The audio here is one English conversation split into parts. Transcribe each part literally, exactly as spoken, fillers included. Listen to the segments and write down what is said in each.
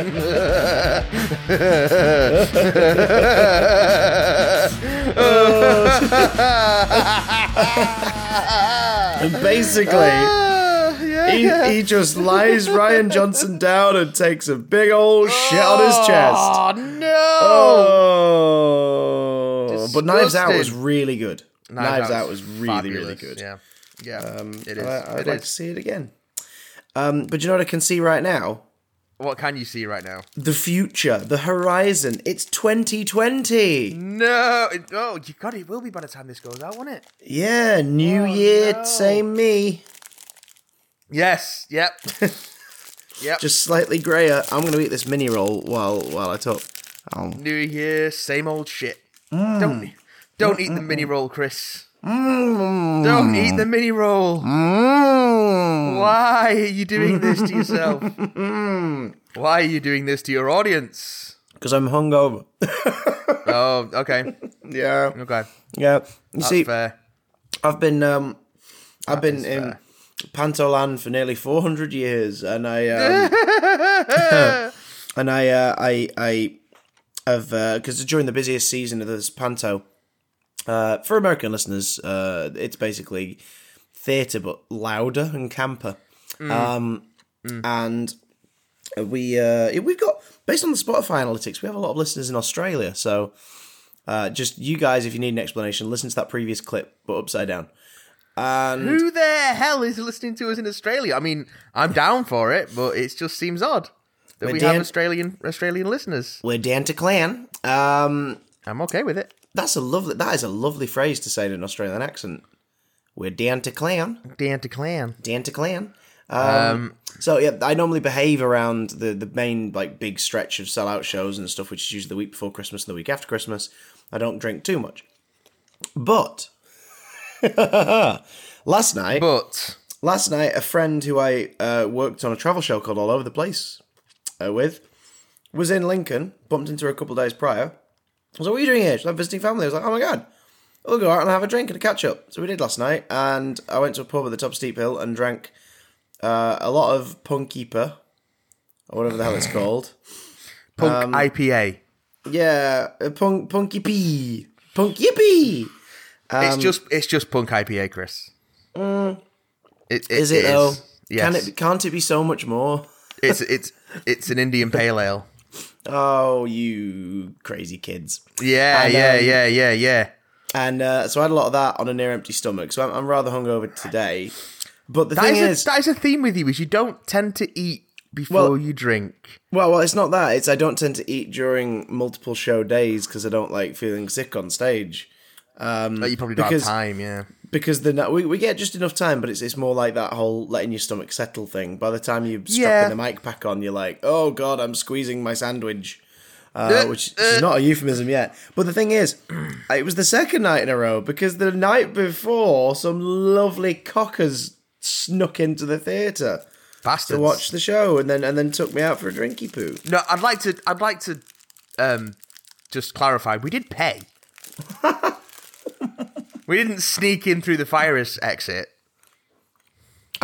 And basically, uh, yeah, he, yeah. he just lies Rian Johnson down and takes a big old oh, shit on his chest. No. Oh no! But Knives Out was really good. Knives, Knives Out was really, fabulous. really good. Yeah, yeah. Um, it is. I, I'd it like is. to see it again. Um, but you know what I can see right now? What can you see right now? The future, the horizon. It's twenty twenty. No, it, oh, you got it. It will be by the time this goes out, won't it? Yeah, new oh, year, no. same me. Yes, yep, yep. Just slightly grayer. I'm gonna eat this mini roll while while I talk. Oh. New year, same old shit. Mm. Don't don't Mm-mm. eat the mini roll, Chris. Mm. Don't eat the mini roll. Mm. Why are you doing this to yourself? Why are you doing this to your audience? Because I'm hungover. Oh, okay. Yeah. Okay. Yeah. You That's see, fair. I've been um, I've that been in fair. Pantoland for nearly four hundred years, and I um, and I uh, I I have because uh, during the busiest season of this panto. Uh, for American listeners, uh, it's basically theatre, but louder and camper. Mm. Um, mm. And we, uh, we've got, based on the Spotify analytics, we have a lot of listeners in Australia. So uh, just you guys, if you need an explanation, listen to that previous clip, but upside down. And who the hell is listening to us in Australia? I mean, I'm down for it, but it just seems odd that we Dan- have Australian Australian listeners. We're Dan to Clan. Um, I'm okay with it. That's a lovely. That is a lovely phrase to say in an Australian accent. We're down to clan. Down to clan. Down to clan. Um, um, so yeah, I normally behave around the, the main like big stretch of sellout shows and stuff, which is usually the week before Christmas and the week after Christmas. I don't drink too much, but last night, but last night, a friend who I uh, worked on a travel show called All Over the Place uh, with was in Lincoln. Bumped into her a couple of days prior. I was like, what are you doing here? She's like, visiting family. I was like, oh my God, we'll go out and have a drink and a catch up. So we did last night, and I went to a pub at the top of Steep Hill and drank uh, a lot of Punk I P A, or whatever the hell it's called. Punk um, I P A. Yeah, Punk Punk I P A. Punk Yippee. Um, it's just it's just Punk I P A, Chris. Mm, it, it, is it, it though? Is. Yes. Can it? Can't it be so much more? It's it's it's an Indian pale ale. Oh, you crazy kids. Yeah, and, yeah, um, yeah, yeah, yeah. And uh, so I had a lot of that on a near empty stomach. So I'm, I'm rather hungover today. But the that thing is, is... That is a theme with you, is you don't tend to eat before well, you drink. Well, well, it's not that. It's I don't tend to eat during multiple show days because I don't like feeling sick on stage. Um, but you probably don't because, have time, yeah. Because the, we, we get just enough time, but it's it's more like that whole letting your stomach settle thing. By the time you're strapping yeah. the mic pack on, you're like, oh God, I'm squeezing my sandwich, uh, which is not a euphemism yet. But the thing is, it was the second night in a row because the night before, some lovely cockers snuck into the theatre to watch the show, and then and then took me out for a drinky poo. No, I'd like to I'd like to um, just clarify. We did pay. We didn't sneak in through the fire exit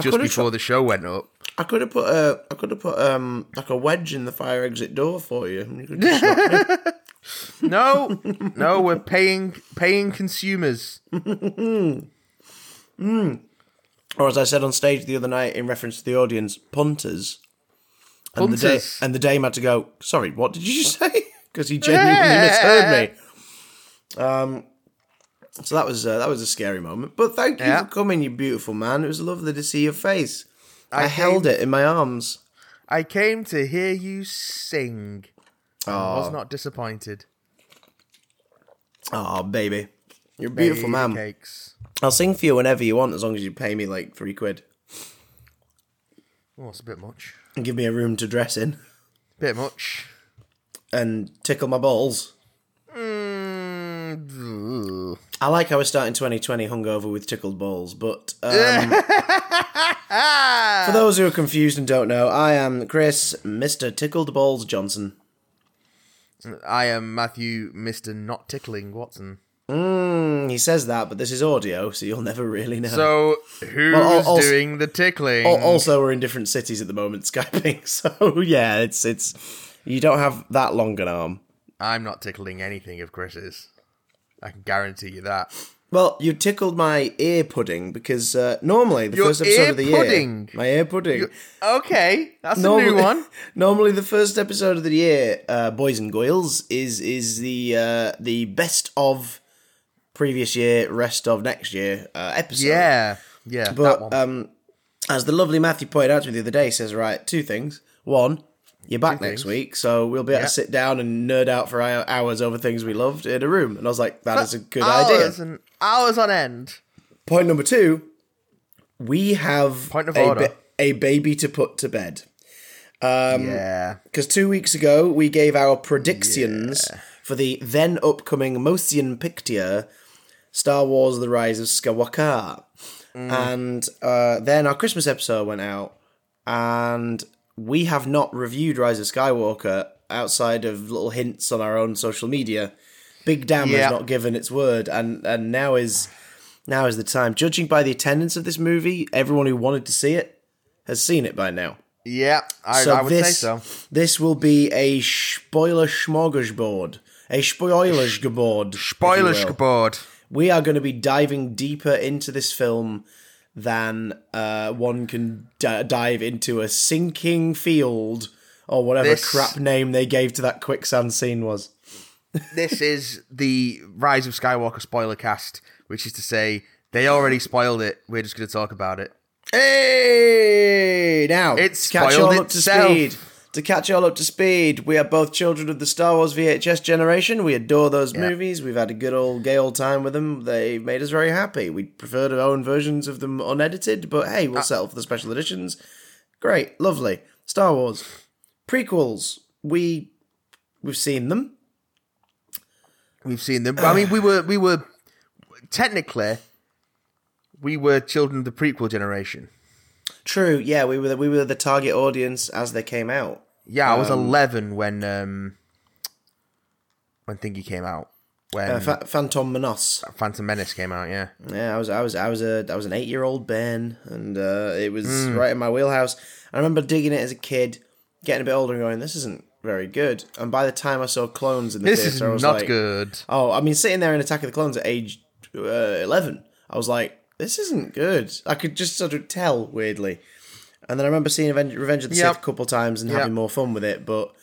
just before the show went up. I could have put a, I could have put um like a wedge in the fire exit door for you. You could just no, no, we're paying paying consumers. mm. Or as I said on stage the other night in reference to the audience, punters. And punters. The, da- and the dame had to go. Sorry, what did you just say? Because he genuinely misheard me. Um. So that was uh, that was a scary moment, but thank you yeah. for coming, you beautiful man. It was lovely to see your face. I, I came, held it in my arms. I came to hear you sing. Oh. I was not disappointed. Oh, baby, you're a beautiful man. Cakes. I'll sing for you whenever you want, as long as you pay me like three quid. Well, it's a bit much. And give me a room to dress in. Bit much. And tickle my balls. I like how we're starting twenty twenty hungover with tickled balls, but um, for those who are confused and don't know, I am Chris, Mister Tickled Balls Johnson. I am Matthew, Mister Not Tickling Watson. Mm. mm, he says that, but this is audio, so you'll never really know. So who's well, also, doing the tickling? Also, we're in different cities at the moment, Skyping. So yeah, it's it's you don't have that long an arm. I'm not tickling anything of Chris's. I can guarantee you that. Well, you tickled my ear pudding because uh, normally the Your first episode of the pudding. year, my ear pudding. Your, okay, that's normally, a new one. Normally, the first episode of the year, uh, Boys and Goyles, is is the uh, the best of previous year, rest of next year uh, episode. Yeah, yeah. But that one. Um, as the lovely Matthew pointed out to me the other day, says right two things. One, you're back two next things. week, so we'll be able yeah. to sit down and nerd out for hours over things we loved in a room. And I was like, that but is a good hours idea. And- Hours on end. Point number two, we have Point of a, order. Ba- a baby to put to bed. Um, yeah. Because two weeks ago, we gave our predictions yeah. for the then upcoming motion picture, Star Wars The Rise of Skywalker. Mm. And uh, then our Christmas episode went out, and we have not reviewed Rise of Skywalker outside of little hints on our own social media. Big Dam yep. has not given its word, and, and now is now is the time. Judging by the attendance of this movie, everyone who wanted to see it has seen it by now. Yeah, I, so I would this, say so. This will be a spoiler smorgasbord. A spoilershgabord. Spoilershgabord. We are going to be diving deeper into this film than uh, one can d- dive into a sinking field or whatever this... crap name they gave to that quicksand scene was. This is the Rise of Skywalker spoiler cast, which is to say, they already spoiled it. We're just going to talk about it. Hey! Now, it's spoiled catch all up itself. to speed. To catch all up to speed, we are both children of the Star Wars V H S generation. We adore those yeah. movies. We've had a good old, gay old time with them. They made us very happy. We preferred our own versions of them unedited, but hey, we'll uh, settle for the special editions. Great. Lovely. Star Wars. Prequels. We, we've seen them. We've seen them. I mean, we were, we were, technically, we were children of the prequel generation. True, yeah, we were the, we were the target audience as they came out. Yeah, I was um, eleven when, um, when Thingy came out. When uh, Fa- Phantom Menace. Phantom Menace came out, yeah. Yeah, I was, I was, I was a, I was an eight-year-old Ben, and uh, it was mm. right in my wheelhouse. I remember digging it as a kid, getting a bit older and going, this isn't very good. And by the time I saw Clones in the theater, I was like, "This is not good." Oh, I mean, sitting there in Attack of the Clones at age uh, eleven, I was like, "This isn't good." I could just sort of tell weirdly. And then I remember seeing Revenge of the yep. Sith a couple times and yep. having more fun with it. But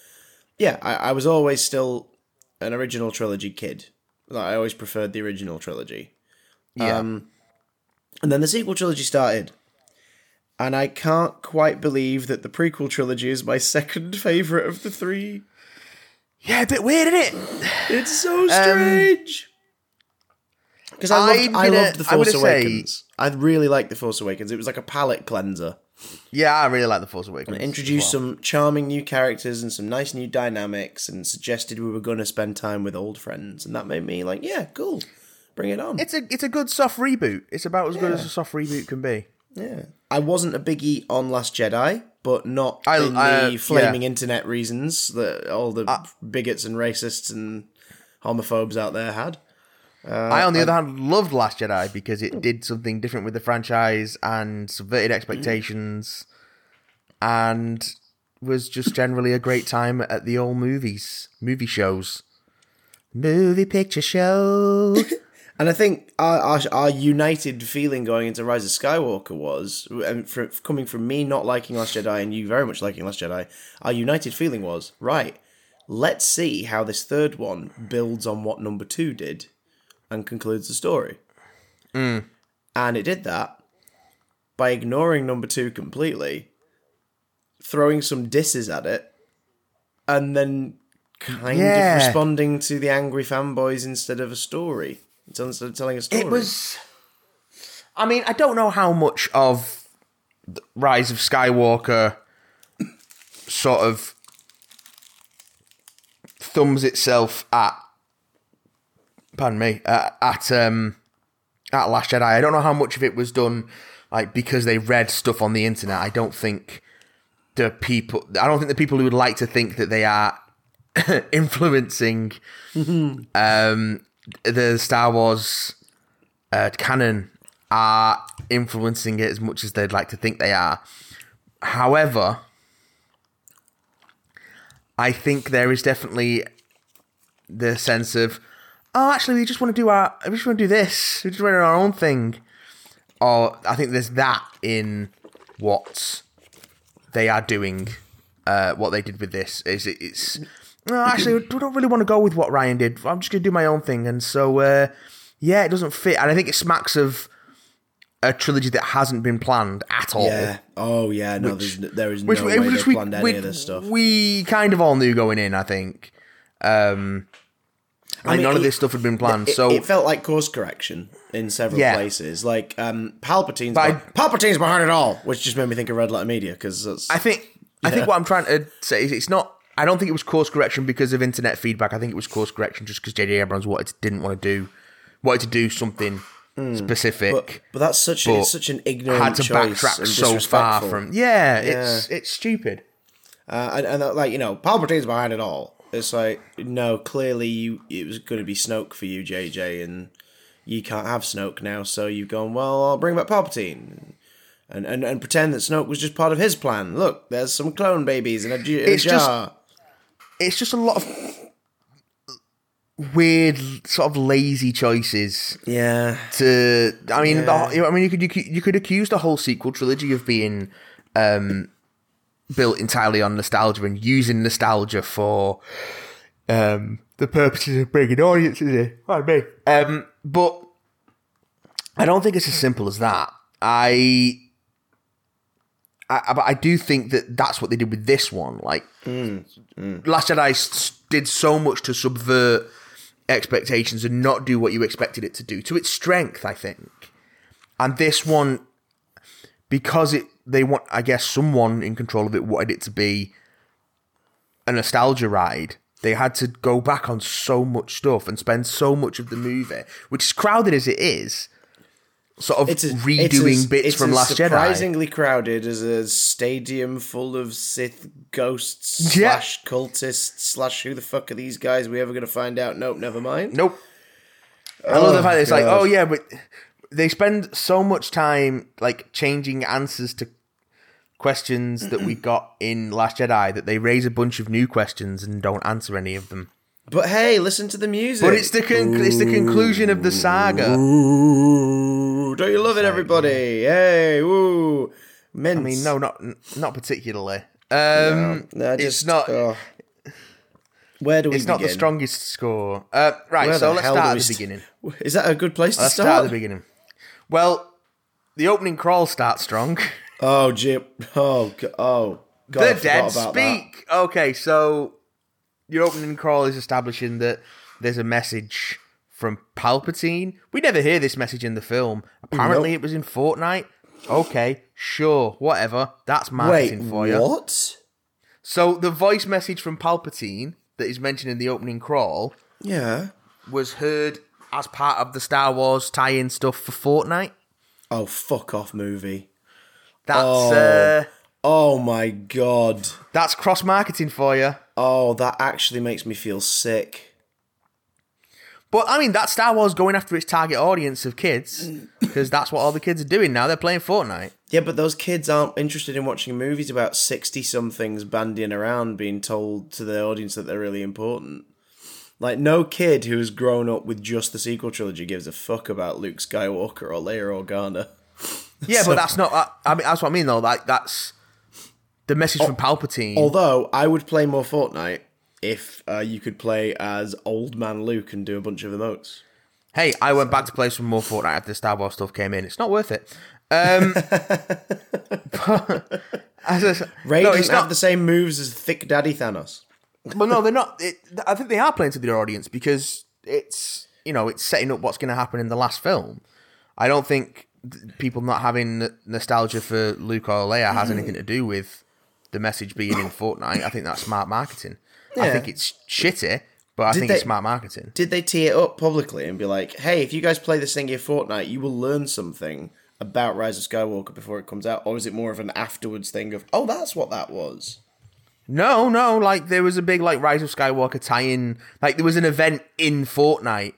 yeah, I, I was always still an original trilogy kid. Like, I always preferred the original trilogy. Yeah. Um, and then the sequel trilogy started. And I can't quite believe that the prequel trilogy is my second favourite of the three. Yeah, a bit weird, isn't it? It's so strange. Because um, I, loved, I loved The Force Awakens. Say, I really liked The Force Awakens. It was like a palate cleanser. Yeah, I really like The Force Awakens. And it introduced well. some charming new characters and some nice new dynamics and suggested we were going to spend time with old friends. And that made me like, yeah, cool. Bring it on. It's a, it's a good soft reboot. It's about as yeah. good as a soft reboot can be. Yeah. I wasn't a biggie on Last Jedi, but not I, in the I, uh, flaming yeah. internet reasons that all the I, bigots and racists and homophobes out there had. Uh, I, on the I, other hand, loved Last Jedi because it did something different with the franchise and subverted expectations mm. and was just generally a great time at the old movies, movie shows. Movie picture show. And I think our, our, our united feeling going into Rise of Skywalker was, and for, coming from me not liking Last Jedi and you very much liking Last Jedi, our united feeling was, right, let's see how this third one builds on what number two did and concludes the story. Mm. And it did that by ignoring number two completely, throwing some disses at it, and then kind yeah. of responding to the angry fanboys instead of a story. Instead of telling a story. It was... I mean, I don't know how much of the Rise of Skywalker sort of thumbs itself at... Pardon me. Uh, at, um, at Last Jedi. I don't know how much of it was done like because they read stuff on the internet. I don't think the people... I don't think the people who would like to think that they are influencing... um... the Star Wars uh, canon are influencing it as much as they'd like to think they are. However, I think there is definitely the sense of, oh, actually, we just want to do our, we just want to do this. We just want to do our own thing. Or I think there's that in what they are doing. Uh, what they did with this is it, it's no, actually we don't really want to go with what Ryan did. I'm just going to do my own thing, and so uh, yeah, it doesn't fit. And I think it smacks of a trilogy that hasn't been planned at all. Yeah. Oh yeah. No, which, there's, there is no which, way which they we, planned any we, of this stuff. We kind of all knew going in. I think. Um, Like I mean, none of it, this stuff had been planned, it, so it felt like course correction in several yeah. places. Like um, Palpatine's, I, Palpatine's behind it all, which just made me think of Red Letter Media because that's. I think yeah. I think what I'm trying to say is it's not. I don't think it was course correction because of internet feedback. I think it was course correction just because J J Abrams wanted to, didn't want to do wanted to do something mm, specific. But, but that's such but it's such an ignorant had to choice backtrack and so far from. Yeah, yeah, it's it's stupid. Uh, and, and like you know, Palpatine's behind it all. It's like, no, clearly you, it was going to be Snoke for you, J J, and you can't have Snoke now, so you've gone, well, I'll bring back Palpatine and and, and pretend that Snoke was just part of his plan. Look, there's some clone babies in a, in it's a jar. Just, it's just a lot of weird, sort of lazy choices. Yeah. To I mean, yeah. the, I mean, you could, you could you could accuse the whole sequel trilogy of being... Um, built entirely on nostalgia and using nostalgia for um, the purposes of bringing audiences in. Pardon me. Um, but I don't think it's as simple as that. I, I, but I do think that that's what they did with this one. Like, mm. Mm. Last Jedi did so much to subvert expectations and not do what you expected it to do, to its strength, I think. And this one, because it, they want, I guess, someone in control of it wanted it to be a nostalgia ride. They had to go back on so much stuff and spend so much of the movie, which is crowded as it is, sort of it's a, redoing it's a, bits it's from Last Jedi. It's surprisingly crowded as a stadium full of Sith ghosts yeah. slash cultists slash who the fuck are these guys? Are we ever going to find out? Nope, never mind. Nope. Oh, I love the fact that it's God. like, oh yeah, but... They spend so much time like changing answers to questions that we got in Last Jedi that they raise a bunch of new questions and don't answer any of them. But hey, listen to the music. But it's the con- it's the conclusion of the saga. Ooh, don't you love it, everybody? Hey, woo! Mince. I mean, no, not not particularly. Um, no, no, just, it's not. Oh. Where do we? It's begin? Not the strongest score. Uh, right, Where so let's start at the st- beginning. Is that a good place let's to start? Start at the beginning. Well, the opening crawl starts strong. Oh, Jip. Oh, God. Oh, God. The I dead speak. That. Okay, so your opening crawl is establishing that there's a message from Palpatine. We never hear this message in the film. Apparently, nope. It was in Fortnite. Okay, sure, whatever. That's marketing Wait, for you. What? So the voice message from Palpatine that is mentioned in the opening crawl, yeah, was heard as part of the Star Wars tie-in stuff for Fortnite. Oh, fuck off, movie. That's, oh, uh... Oh, my God. That's cross-marketing for you. Oh, that actually makes me feel sick. But, I mean, that's Star Wars going after its target audience of kids, because that's what all the kids are doing now. They're playing Fortnite. Yeah, but those kids aren't interested in watching movies about sixty-somethings bandying around being told to the audience that they're really important. Like, no kid who's grown up with just the sequel trilogy gives a fuck about Luke Skywalker or Leia Organa. Yeah, so, but that's not... I mean, that's what I mean, though. Like, that's the message oh, from Palpatine. Although, I would play more Fortnite if uh, you could play as Old Man Luke and do a bunch of emotes. Hey, I so. went back to play some more Fortnite after the Star Wars stuff came in. It's not worth it. Um, but, as I said, Rey no, doesn't it's not, have the same moves as Thick Daddy Thanos. Well, no, they're not. It, I think they are playing to their audience because it's, you know, it's setting up what's going to happen in the last film. I don't think people not having nostalgia for Luke or Leia has anything to do with the message being in Fortnite. I think that's smart marketing. Yeah. I think it's shitty, but I did think they, it's smart marketing. Did they tee it up publicly and be like, hey, if you guys play this thing in Fortnite, you will learn something about Rise of Skywalker before it comes out? Or is it more of an afterwards thing of, oh, that's what that was? No, no, like, there was a big, like, Rise of Skywalker tie-in. Like, there was an event in Fortnite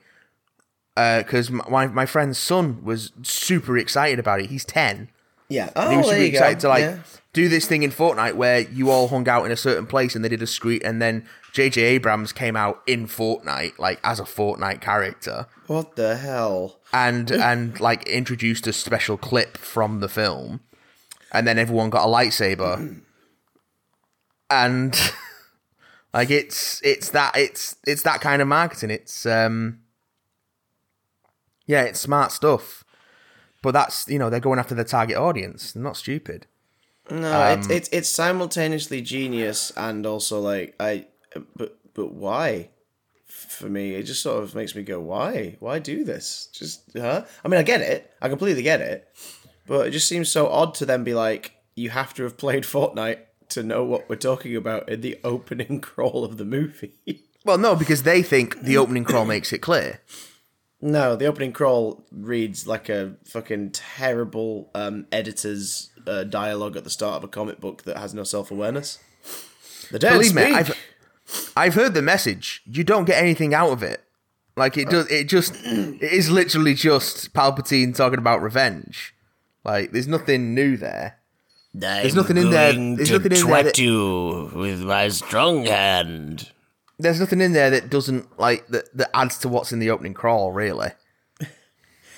because uh, my my friend's son was super excited about it. He's ten. Yeah. Oh, he was super excited to like yeah. do this thing in Fortnite where you all hung out in a certain place and they did a screen, and then J J Abrams came out in Fortnite, like as a Fortnite character. What the hell? And and like introduced a special clip from the film, and then everyone got a lightsaber, and like it's it's that it's it's that kind of marketing. It's um yeah, it's smart stuff. But that's, you know, they're going after the target audience. They're not stupid. No, um, it's, it's it's simultaneously genius and also like I, but but why? For me, it just sort of makes me go, why? Why do this? Just huh? I mean, I get it. I completely get it. But it just seems so odd to then be like, you have to have played Fortnite to know what we're talking about in the opening crawl of the movie. Well, no, because they think the opening crawl makes it clear. No, the opening crawl reads like a fucking terrible um, editor's uh, dialogue at the start of a comic book that has no self-awareness. The dead Believe speak. me, I've, I've heard the message. You don't get anything out of it. Like, it does. It just it is literally just Palpatine talking about revenge. Like, there's nothing new there. I'm there's nothing in there. There's nothing in there. That, you with my strong hand. There's nothing in there that doesn't, like, that, that adds to what's in the opening crawl, really.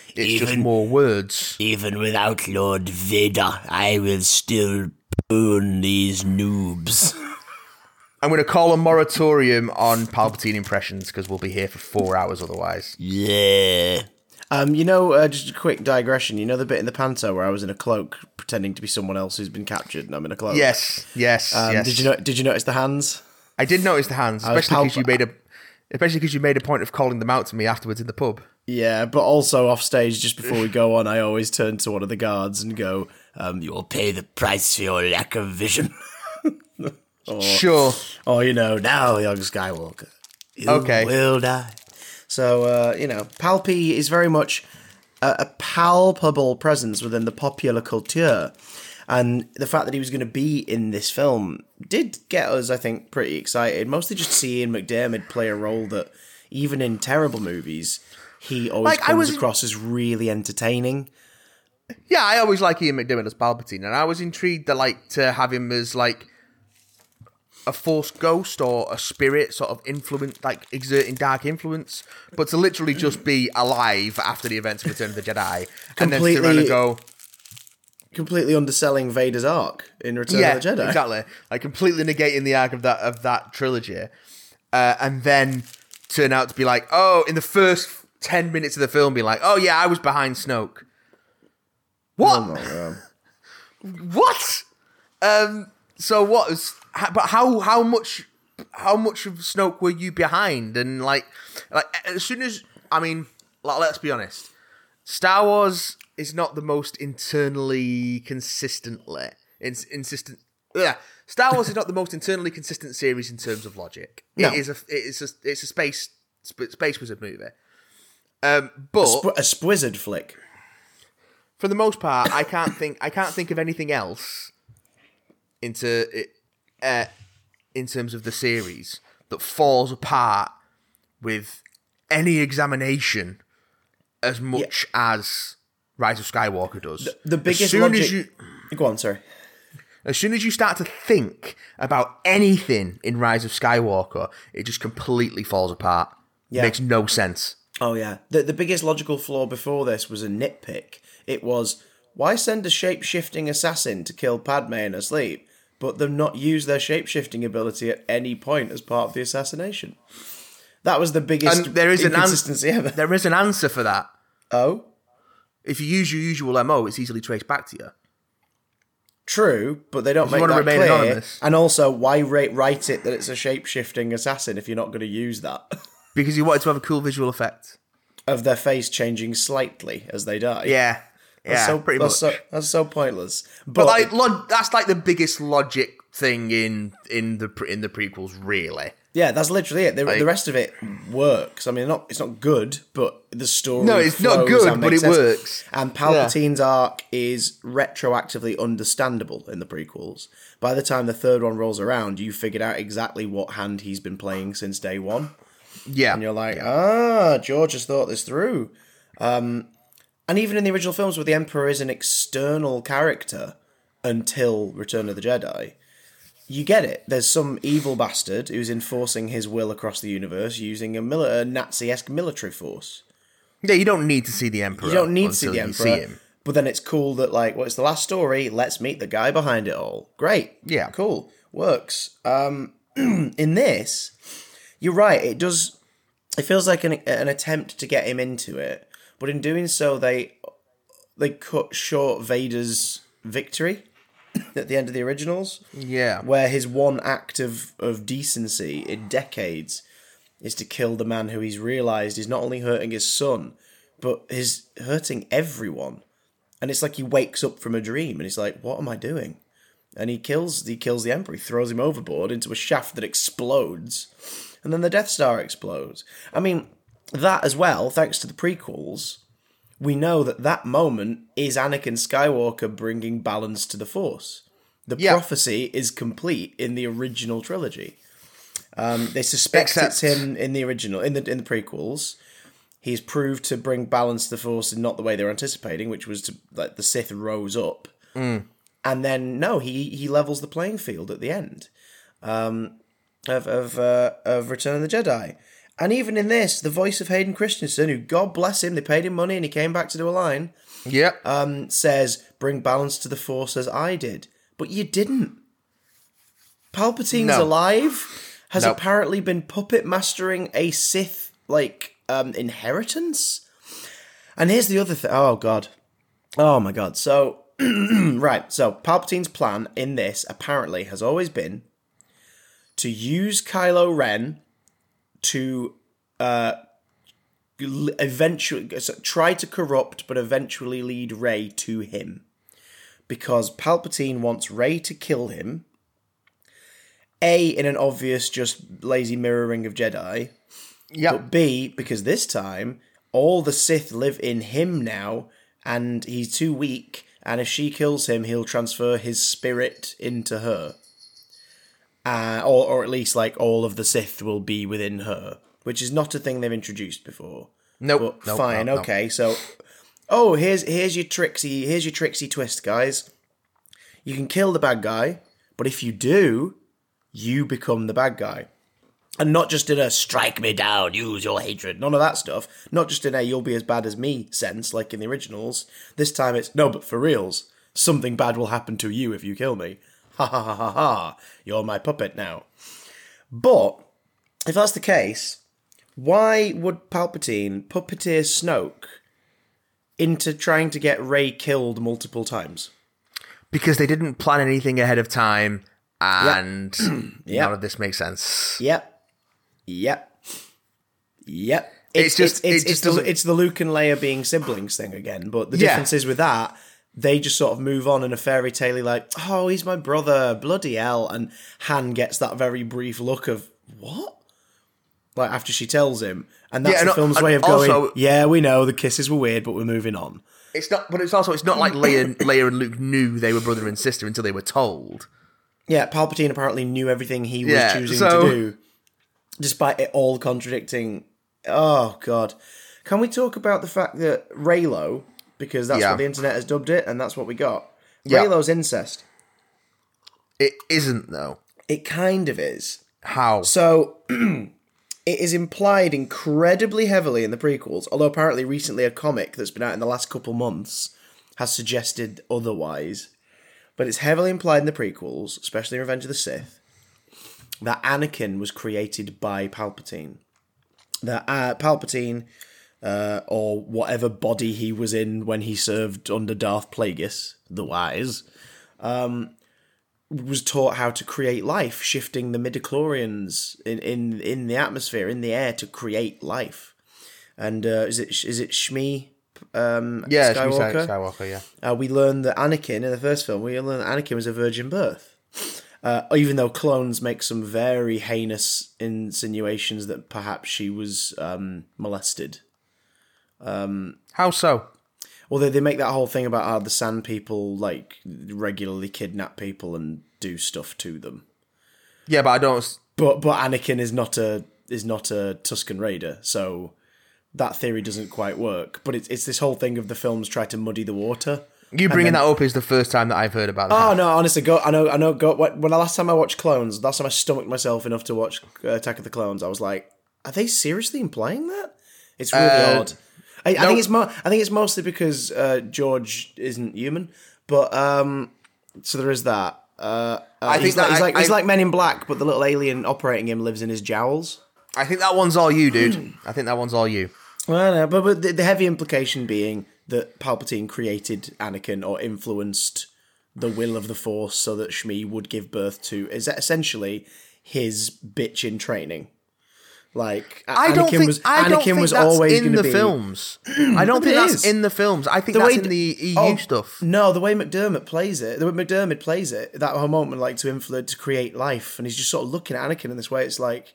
It's even, just more words. Even without Lord Vader, I will still poon these noobs. I'm going to call a moratorium on Palpatine impressions because we'll be here for four hours otherwise. Yeah. Um, you know, uh, just a quick digression. You know the bit in the panto where I was in a cloak pretending to be someone else who's been captured and I'm in a cloak? Yes, yes, um, yes. Did you, no- did you notice the hands? I did notice the hands, especially because Pal- you made a, especially because you made a point of calling them out to me afterwards in the pub. Yeah, but also off stage, just before we go on, I always turn to one of the guards and go, um, "You'll pay the price for your lack of vision." or, sure. Or you know, now young Skywalker, you okay. will die. So uh, you know, Palpy is very much a, a palpable presence within the popular culture. And the fact that he was going to be in this film did get us, I think, pretty excited. Mostly just to see Ian McDiarmid play a role that, even in terrible movies, he always like, comes was... across as really entertaining. Yeah, I always like Ian McDiarmid as Palpatine, and I was intrigued that, like, to have him as, like, a Force ghost or a spirit sort of influence, like, exerting dark influence, but to literally just be alive after the events of Return of the Jedi. And Completely... then to go... completely underselling Vader's arc in Return yeah, of the Jedi. Exactly. Like completely negating the arc of that of that trilogy. Uh, and then turn out to be like, oh, in the first ten minutes of the film, be like, oh yeah, I was behind Snoke. What? Oh my God. What? Um, so what was, but how how much how much of Snoke were you behind? And like like as soon as I mean, like, let's be honest. Star Wars is not the most internally consistently in, insistent. Yeah, Star Wars is not the most internally consistent series in terms of logic. No. It is a it is a it's a space sp- space wizard movie. Um, but a, sp- a squizzard flick. For the most part, I can't think I can't think of anything else into it, uh, in terms of the series that falls apart with any examination as much yeah. as Rise of Skywalker does. The, the biggest as soon logic... as you Go on, sorry. As soon as you start to think about anything in Rise of Skywalker, it just completely falls apart. Yeah. It makes no sense. Oh, yeah. The, the biggest logical flaw before this was a nitpick. It was, why send a shape-shifting assassin to kill Padme in her sleep, but them not use their shape-shifting ability at any point as part of the assassination? That was the biggest and there is inconsistency an an- ever. There is an answer for that. Oh? If you use your usual M O, it's easily traced back to you. True, but they don't make that remain clear. Anonymous. And also, why write it that it's a shape-shifting assassin if you're not going to use that? Because you wanted to have a cool visual effect. Of their face changing slightly as they die. Yeah, that's yeah, so, pretty that's much. So, that's so pointless. But, but like, lo- that's like the biggest logic thing in in the in the prequels, really. Yeah, that's literally it. The, like, the rest of it works. I mean, not it's not good, but the story No, it's not good, but it sense. works. And Palpatine's yeah. arc is retroactively understandable in the prequels. By the time the third one rolls around, you figured out exactly what hand he's been playing since day one. Yeah. And you're like, ah, George has thought this through. Um, and even in the original films where the Emperor is an external character until Return of the Jedi, you get it. There's some evil bastard who's enforcing his will across the universe using a, mil- a Nazi-esque military force. Yeah, you don't need to see the Emperor. You don't need to see the Emperor. See him. But then it's cool that, like, well, it's the last story. Let's meet the guy behind it all. Great. Yeah. Cool. Works. Um, in this, you're right. It does. It feels like an an attempt to get him into it, but in doing so, they they cut short Vader's victory at the end of the originals. Yeah. Where his one act of, of decency in decades is to kill the man who he's realised is not only hurting his son, but is hurting everyone. And it's like he wakes up from a dream, and he's like, "What am I doing?" And he kills. He kills the Emperor. He throws him overboard into a shaft that explodes, and then the Death Star explodes. I mean, that as well. Thanks to the prequels, we know that that moment is Anakin Skywalker bringing balance to the Force. The yeah. prophecy is complete in the original trilogy. Um, they suspect Except- it's him in the original, in the in the prequels. He's proved to bring balance to the Force in not the way they're anticipating, which was to like the Sith rose up. Mm. And then, no, he he levels the playing field at the end um, of of, uh, of Return of the Jedi. And even in this, the voice of Hayden Christensen, who, God bless him, they paid him money and he came back to do a line, yep. um, says, "Bring balance to the Force as I did." But you didn't. Palpatine's no. alive, has nope. apparently been puppet mastering a Sith, like... Um, inheritance. And here's the other thing. Oh god. Oh my god. So right. So Palpatine's plan in this apparently has always been to use Kylo Ren to uh, eventually try to corrupt, but eventually lead Rey to him, because Palpatine wants Rey to kill him. A, in an obvious, just lazy mirroring of Jedi. Yep. But B, because this time, all the Sith live in him now, and he's too weak, and if she kills him, he'll transfer his spirit into her. Uh, or, or at least, like, all of the Sith will be within her, which is not a thing they've introduced before. Nope. But nope fine, nope, okay, nope. so... Oh, here's here's your tricksy, here's your tricksy twist, guys. You can kill the bad guy, but if you do, you become the bad guy. And not just in a strike me down, use your hatred, none of that stuff. Not just in a you'll be as bad as me sense, like in the originals. This time it's, no, but for reals, something bad will happen to you if you kill me. Ha ha ha ha ha, you're my puppet now. But, if that's the case, why would Palpatine puppeteer Snoke into trying to get Rey killed multiple times? Because they didn't plan anything ahead of time. And yep. yep. none of this makes sense. Yep. Yep. Yep. It's, it's just, it's, it's, it just it's, the, it's the Luke and Leia being siblings thing again. But the yeah. difference is with that, they just sort of move on in a fairy tale-y like, oh, he's my brother, bloody hell. And Han gets that very brief look of, what? Like, after she tells him. And that's yeah, the and film's and way of also, going, yeah, we know, the kisses were weird, but we're moving on. It's not, but it's also, it's not like Leia, Leia and Luke knew they were brother and sister until they were told. Yeah, Palpatine apparently knew everything he was yeah, choosing so... to do, despite it all contradicting... Oh, God. Can we talk about the fact that Reylo, because that's yeah. what the internet has dubbed it, and that's what we got, yeah. Reylo's incest. It isn't, though. It kind of is. How? So, it is implied incredibly heavily in the prequels, although apparently recently a comic that's been out in the last couple months has suggested otherwise. But it's heavily implied in the prequels, especially in Revenge of the Sith, that Anakin was created by Palpatine. That uh, Palpatine, uh, or whatever body he was in when he served under Darth Plagueis, the Wise, um, was taught how to create life, shifting the midichlorians in, in, in the atmosphere, in the air, to create life. And uh, is it is it Shmi... Um, yeah, Skywalker. Skywalker, yeah. Uh, we learned that Anakin, in the first film, we learned that Anakin was a virgin birth. Uh, even though clones make some very heinous insinuations that perhaps she was um, molested. Um, How so? Well, they, they make that whole thing about how the Sand People like regularly kidnap people and do stuff to them. Yeah, but I don't... But, but Anakin is not a is not a Tusken Raider, so that theory doesn't quite work. But it's it's this whole thing of the films try to muddy the water. You bringing then, that up is the first time that I've heard about that. Oh, no, honestly, go, I know, I know. Go, when the last time I watched Clones, last time I stomached myself enough to watch Attack of the Clones, I was like, are they seriously implying that? It's really uh, odd. I, no. I think it's mo- I think it's mostly because uh, George isn't human, but um, so there is that. Uh, uh, I he's think like, that he's, I, like, I, he's I, like Men in Black, but the little alien operating him lives in his jowls. I think that one's all you, dude. I think that one's all you. Well, no, but, but the, the heavy implication being that Palpatine created Anakin or influenced the will of the Force so that Shmi would give birth to is essentially his bitch in training. Like I Anakin don't think, was I Anakin don't think was that's always in the be... films. I don't think that's is. in the films. I think the that's in the E U oh, stuff. No, the way McDiarmid plays it, the way McDiarmid plays it, that whole moment like to influence to create life, and he's just sort of looking at Anakin in this way. It's like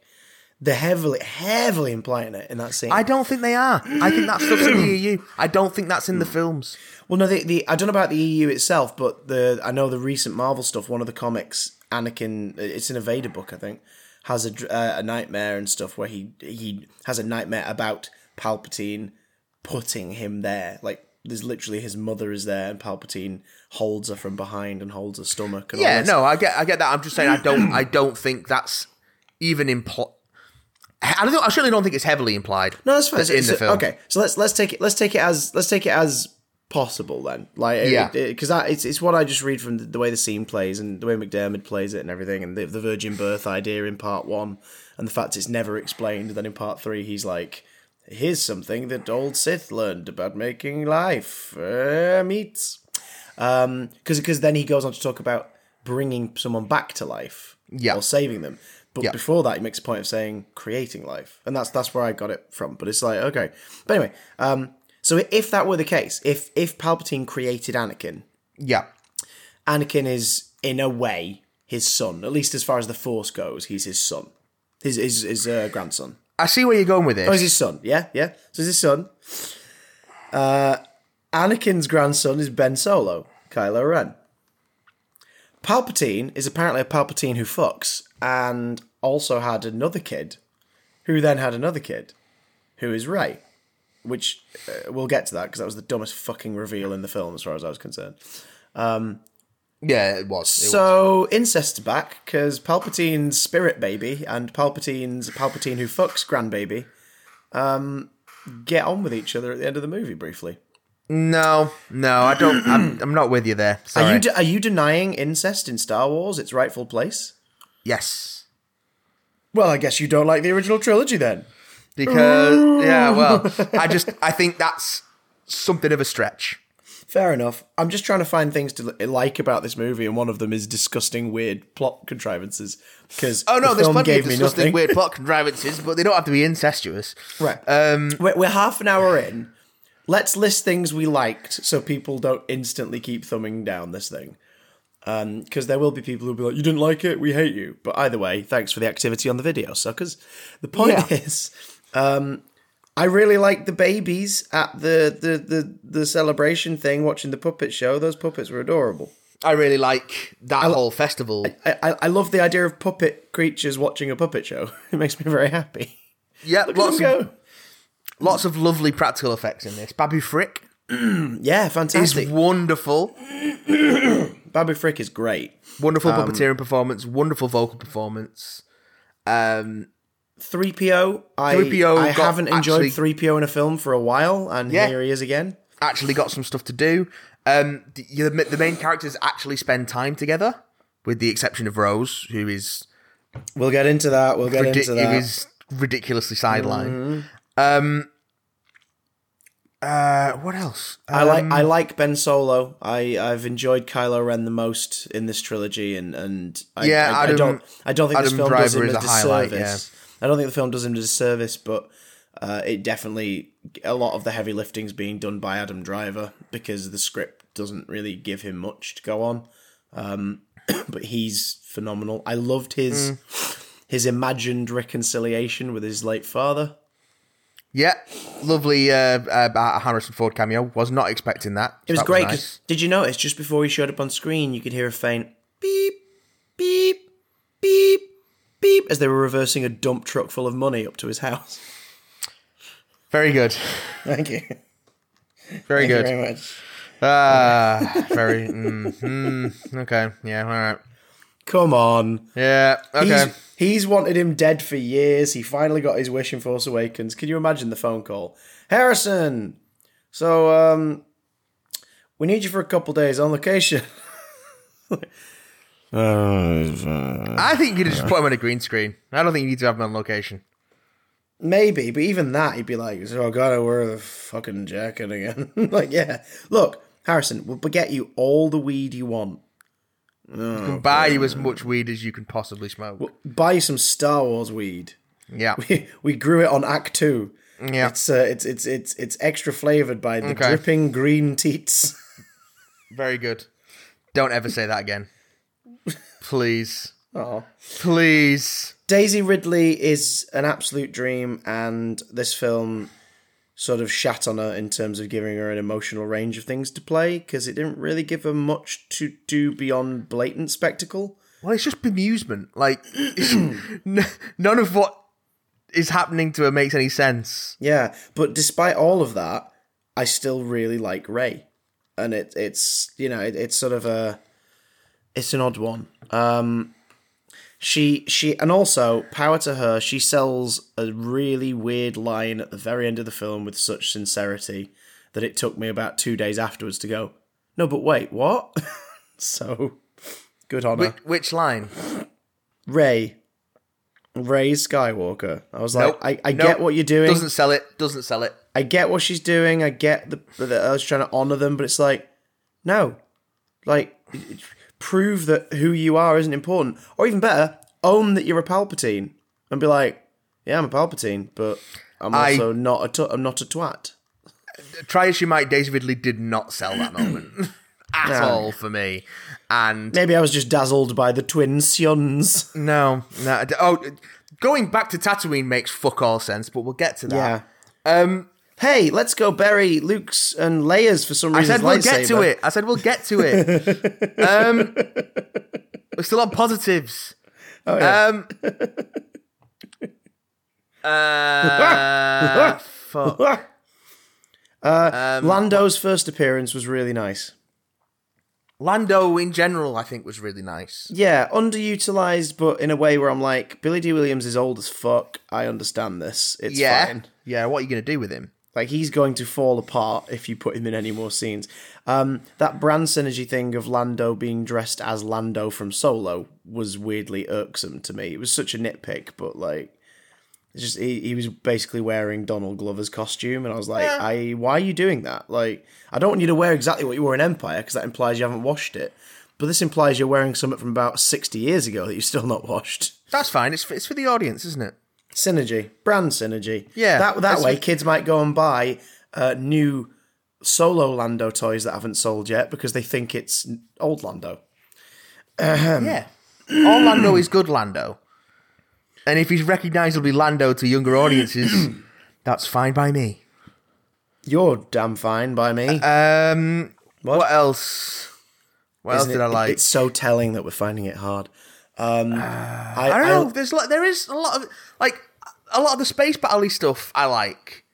they're heavily, heavily implying it in that scene. I don't think they are. I think that stuff's in the E U. I don't think that's in the films. Well, no, the, the I don't know about the E U itself, but the I know the recent Marvel stuff. One of the comics, Anakin, it's in a Vader book, I think. Has a, uh, a nightmare and stuff where he he has a nightmare about Palpatine putting him there. Like, there's literally his mother is there and Palpatine holds her from behind and holds her stomach. And yeah, all no, I get I get that. I'm just saying I don't I don't think that's even implied. I don't. I certainly don't think it's heavily implied. No, that's fine. It's in so, the film. Okay, so let's let's take it. Let's take it as let's take it as possible then. Like, yeah, because it's it's what I just read from the, the way the scene plays and the way McDiarmid plays it and everything, and the, the virgin birth idea in part one, and the fact it's never explained. Then in part three, he's like, "Here's something that old Sith learned about making life uh, meat," because um, because then he goes on to talk about bringing someone back to life, yeah, or saving them. But yep. Before that, he makes a point of saying creating life. And that's that's where I got it from. But it's like, okay. But anyway, um, so if that were the case, if if Palpatine created Anakin, yeah, Anakin is, in a way, his son. At least as far as the Force goes, he's his son. His his, his uh, grandson. I see where you're going with this. Oh, he's his son. Yeah, yeah. So he's his son. Uh, Anakin's grandson is Ben Solo, Kylo Ren. Palpatine is apparently a Palpatine who fucks and also had another kid who then had another kid who is Rey, which uh, we'll get to that because that was the dumbest fucking reveal in the film as far as I was concerned. Um, yeah, it was. It so was. Incest's back because Palpatine's spirit baby and Palpatine's Palpatine who fucks grandbaby um, get on with each other at the end of the movie briefly. No, no, I don't. I'm, I'm not with you there. Sorry. Are you de- are you denying incest in Star Wars its rightful place? Yes. Well, I guess you don't like the original trilogy then, because yeah. Well, I just I think that's something of a stretch. Fair enough. I'm just trying to find things to like about this movie, and one of them is disgusting, weird plot contrivances. Because oh no, the there's film plenty gave of disgusting, me weird plot contrivances, but they don't have to be incestuous, right? Um, we're, we're half an hour in. Let's list things we liked so people don't instantly keep thumbing down this thing. Because um, there will be people who'll be like, you didn't like it, we hate you. But either way, thanks for the activity on the video, suckers. The point yeah. is, um, I really liked the babies at the, the, the, the celebration thing, watching the puppet show. Those puppets were adorable. I really like that I, whole festival. I, I, I love the idea of puppet creatures watching a puppet show. It makes me very happy. Yeah, Look lots of... Go. Lots of lovely practical effects in this. Babu Frick. yeah, fantastic. Is wonderful. Babu Frick is great. Wonderful um, puppeteering performance. Wonderful vocal performance. Um, three P O. I, three P O I haven't enjoyed actually, three P O in a film for a while, and yeah, here he is again. Actually got some stuff to do. Um, the, the main characters actually spend time together, with the exception of Rose, who is... We'll get into that. We'll get ridi- into that. Who is ridiculously sidelined. Mm-hmm. Um. Uh. What else? Um, I like. I like Ben Solo. I. I've enjoyed Kylo Ren the most in this trilogy, and and I, yeah, I, Adam, I don't. I don't think Adam this film Driver does him a disservice. Yeah. I don't think the film does him a disservice, but uh, it definitely a lot of the heavy lifting is being done by Adam Driver because the script doesn't really give him much to go on. Um, but he's phenomenal. I loved his mm. his imagined reconciliation with his late father. Yeah, lovely uh, uh, Harrison Ford cameo. Was not expecting that. It was that great. Was nice. 'Cause did you notice just before he showed up on screen, you could hear a faint beep, beep, beep, beep, as they were reversing a dump truck full of money up to his house. Very good. Thank you. Very Thank good. Thank you very much. Ah, very... Mm, mm, okay, yeah, all right. Come on. Yeah, okay. He's, he's wanted him dead for years. He finally got his wish in Force Awakens. Can you imagine the phone call? Harrison! So, um... we need you for a couple days on location. I think you could just put him on a green screen. I don't think you need to have him on location. Maybe, but even that, he'd be like, oh, God, I wear the fucking jacket again. Like, yeah. Look, Harrison, we'll get you all the weed you want. Oh, we can buy God. you as much weed as you can possibly smoke. We'll buy you some Star Wars weed. Yeah. We, we grew it on Act two. Yeah. It's, uh, it's, it's, it's, it's extra flavoured by the okay. dripping green teats. Very good. Don't ever say that again. Please. Oh. Please. Daisy Ridley is an absolute dream, and this film sort of shat on her in terms of giving her an emotional range of things to play, because it didn't really give her much to do beyond blatant spectacle. Well, it's just bemusement. Like, none of what is happening to her makes any sense. Yeah, but despite all of that, I still really like Rey. And it, it's, you know, it, it's sort of a... It's an odd one. Um... She, she, and also, power to her, she sells a really weird line at the very end of the film with such sincerity that it took me about two days afterwards to go, no, but wait, what? So, good on her. Which, which line? Rey. Rey Skywalker. I was nope. like, I, I nope. get what you're doing. Doesn't sell it. Doesn't sell it. I get what she's doing. I get the, the I was trying to honour them, but it's like, no. Like... prove that who you are isn't important. Or even better, own that you're a Palpatine and be like, yeah, I'm a Palpatine, but I'm also I, not a t- I'm not a twat. Try as she might, Daisy Ridley did not sell that moment at no. all for me. And maybe I was just dazzled by the twin sons. No. no. Oh, going back to Tatooine makes fuck all sense, but we'll get to that. Yeah. Um, hey, let's go bury Luke's and Leia's for some reason. I said we'll lightsaber. get to it. I said we'll get to it. um, we're still on positives. Oh, yeah. Um, uh, fuck. Uh, um, Lando's first appearance was really nice. Lando in general, I think, was really nice. Yeah, underutilized, but in a way where I'm like, Billy Dee Williams is old as fuck. I understand this. It's yeah. fine. Yeah, what are you going to do with him? Like, he's going to fall apart if you put him in any more scenes. Um, that brand synergy thing of Lando being dressed as Lando from Solo was weirdly irksome to me. It was such a nitpick, but like, it's just he, he was basically wearing Donald Glover's costume, and I was like, yeah. I why are you doing that? Like, I don't want you to wear exactly what you wore in Empire, because that implies you haven't washed it. But this implies you're wearing something from about sixty years ago that you've still not washed. That's fine. It's for, it's for the audience, isn't it? Synergy. Brand synergy. Yeah. That that way, kids might go and buy uh, new Solo Lando toys that haven't sold yet because they think it's old Lando. Ahem. Yeah. All Lando is good Lando. And if he's recognisably Lando to younger audiences, that's fine by me. You're damn fine by me. Uh, um, what? what else? What Isn't else did it, I like? It's so telling that we're finding it hard. Um, uh, I, I don't know. I, There's like there is a lot of like a lot of the space battle-y stuff I like.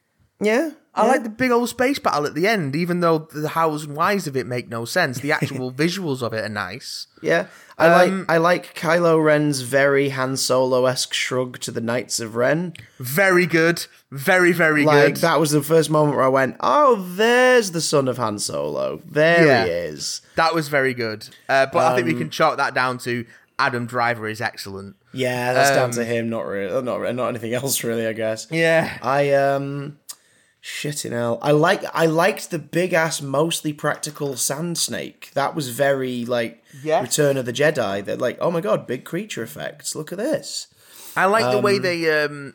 Yeah, I yeah. like the big old space battle at the end, even though the hows and whys of it make no sense. The actual visuals of it are nice. Yeah, I um, like I like Kylo Ren's very Han Solo-esque shrug to the Knights of Ren. Very good, very very like, good. That was the first moment where I went, "Oh, there's the son of Han Solo. There yeah. he is." That was very good, uh, but um, I think we can chalk that down to. Adam Driver is excellent. Yeah, that's um, down to him. Not really, not not anything else really. I guess. Yeah. I um, shitting hell. I like I liked the big ass, mostly practical sand snake. That was very like yes. Return of the Jedi. That like, oh my god, big creature effects. Look at this. I like um, the way they um.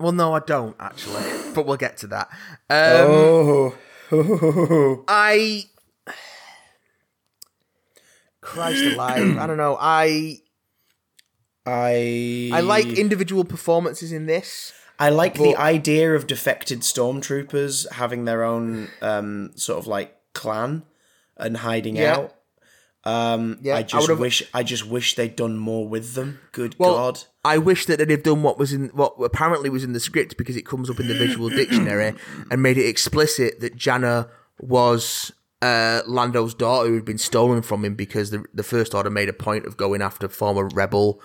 Well, no, I don't actually, but we'll get to that. Um, oh. I. Christ alive. I don't know. I I I like individual performances in this. I like but... the idea of defected stormtroopers having their own um, sort of like clan and hiding yeah. out. Um, yeah, I just I wish I just wish they'd done more with them. Good well, God! I wish that they'd have done what was in what apparently was in the script, because it comes up in the visual dictionary and made it explicit that Janna was uh, Lando's daughter who had been stolen from him, because the the First Order made a point of going after former rebel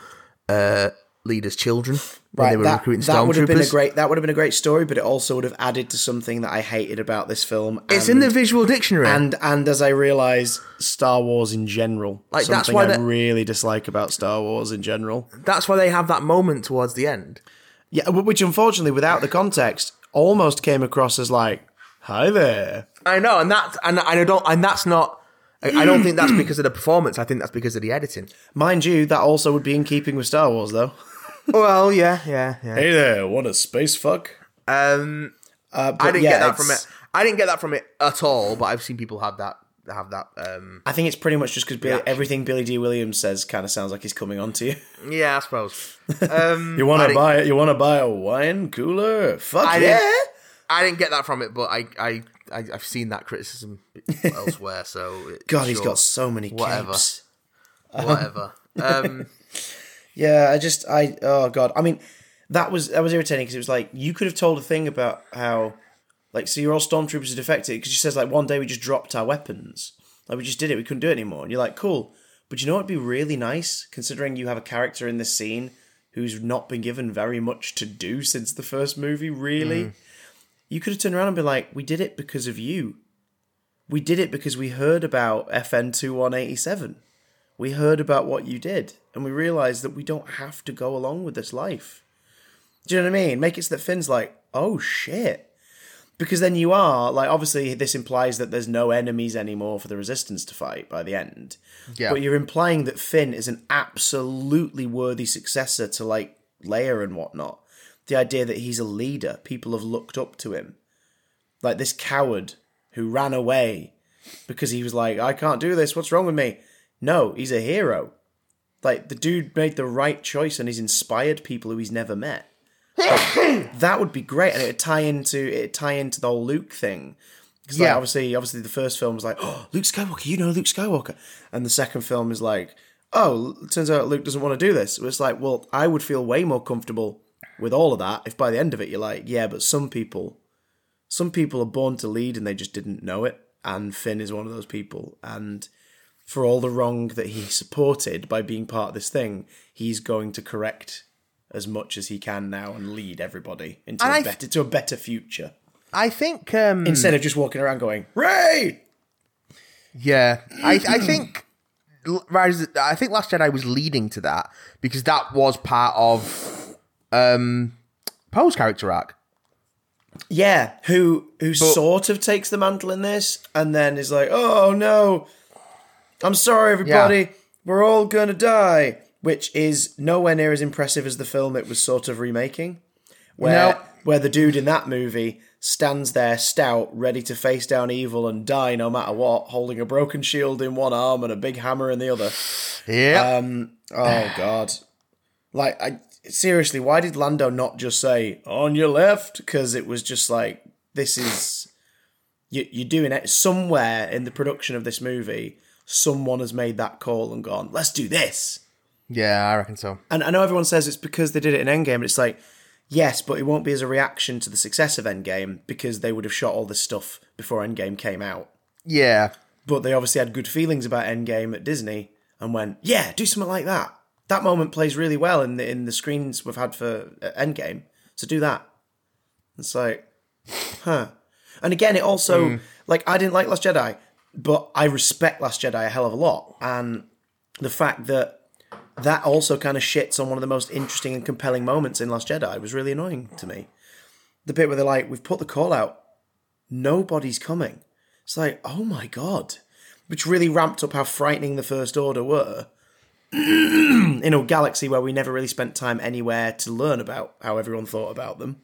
uh, leaders' children when right, they were that, recruiting stormtroopers. That would have been a great that would have been a great story, but it also would have added to something that I hated about this film. And, it's in the visual dictionary, and and as I realised, Star Wars in general, like something that's why I really dislike about Star Wars in general. That's why they have that moment towards the end. Yeah, which unfortunately, without the context, almost came across as like, "Hi there." I know, and that and I don't, and that's not. I don't think that's because of the performance. I think that's because of the editing. Mind you, that also would be in keeping with Star Wars, though. Well, yeah, yeah, yeah. Hey there, what a space fuck. Um, uh, I didn't yeah, get that it's... from it. I didn't get that from it at all. But I've seen people have that. Have that. Um, I think it's pretty much just because everything Billy D. Williams says kind of sounds like he's coming on to you. Yeah, I suppose. Um, you want to buy it? You want to buy a wine cooler? Fuck I yeah! Didn't, I didn't get that from it, but I. I I, I've seen that criticism elsewhere, so... God, sure. He's got so many Whatever. capes. Whatever. Um, yeah, I just... I Oh, God. I mean, that was that was irritating, because it was like, you could have told a thing about how... Like, so you're all stormtroopers are defected, because she says, like, one day we just dropped our weapons. Like, we just did it. We couldn't do it anymore. And you're like, cool. But you know what would be really nice, considering you have a character in this scene who's not been given very much to do since the first movie, really? Mm. You could have turned around and been like, we did it because of you. We did it because we heard about F N two one eight seven. We heard about what you did. And we realised that we don't have to go along with this life. Do you know what I mean? Make it so that Finn's like, oh shit. Because then you are, like, obviously this implies that there's no enemies anymore for the Resistance to fight by the end. Yeah. But you're implying that Finn is an absolutely worthy successor to, like, Leia and whatnot. The idea that he's a leader. People have looked up to him. Like this coward who ran away because he was like, I can't do this. What's wrong with me? No, he's a hero. Like the dude made the right choice and he's inspired people who he's never met. Like, that would be great. And it would tie into, it would tie into the whole Luke thing. Because like, yeah. obviously, obviously the first film was like, oh, Luke Skywalker, you know Luke Skywalker. And the second film is like, oh, it turns out Luke doesn't want to do this. It's like, well, I would feel way more comfortable with all of that, if by the end of it you're like, yeah, but some people, some people are born to lead and they just didn't know it, and Finn is one of those people, and for all the wrong that he supported by being part of this thing, he's going to correct as much as he can now and lead everybody into a, th- better, to a better future. I think... Um, Instead of just walking around going, Rey! Yeah, I, I think... Rise, I think Last Jedi was leading to that, because that was part of... Um, Poe's character arc. Yeah, who who but, sort of takes the mantle in this, and then is like, "Oh no, I'm sorry, everybody, yeah. we're all gonna die," which is nowhere near as impressive as the film it was sort of remaking, where no. where the dude in that movie stands there stout, ready to face down evil and die no matter what, holding a broken shield in one arm and a big hammer in the other. Yeah. Um. Oh God. Like I. Seriously, why did Lando not just say, on your left? Because it was just like, this is... You, you're doing it. Somewhere in the production of this movie, someone has made that call and gone, let's do this. Yeah, I reckon so. And I know everyone says it's because they did it in Endgame, but it's like, yes, but it won't be as a reaction to the success of Endgame, because they would have shot all this stuff before Endgame came out. Yeah. But they obviously had good feelings about Endgame at Disney and went, yeah, do something like that. That moment plays really well in the in the screens we've had for Endgame. So do that. It's like, huh. And again, it also, mm. like, I didn't like Last Jedi, but I respect Last Jedi a hell of a lot. And the fact that that also kind of shits on one of the most interesting and compelling moments in Last Jedi was really annoying to me. The bit where they're like, we've put the call out. Nobody's coming. It's like, oh my God. Which really ramped up how frightening the First Order were. In a galaxy where we never really spent time anywhere to learn about how everyone thought about them.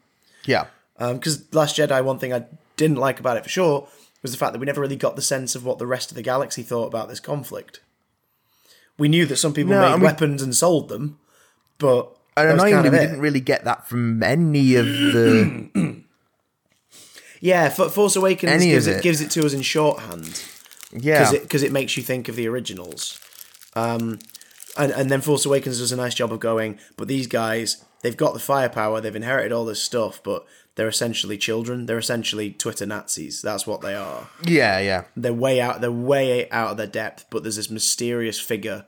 Yeah. Because um, Last Jedi, one thing I didn't like about it for sure was the fact that we never really got the sense of what the rest of the galaxy thought about this conflict. We knew that some people no, made I mean, weapons and sold them, but and annoyingly, kind of we it. didn't really get that from any of the. Yeah, Force Awakens gives it. It, gives it to us in shorthand. Yeah. Because it, it makes you think of the originals. Um, and, and then Force Awakens does a nice job of going, but these guys, they've got the firepower, they've inherited all this stuff, but they're essentially children. They're essentially Twitter Nazis. That's what they are. Yeah, yeah. They're way out, they're way out of their depth, but there's this mysterious figure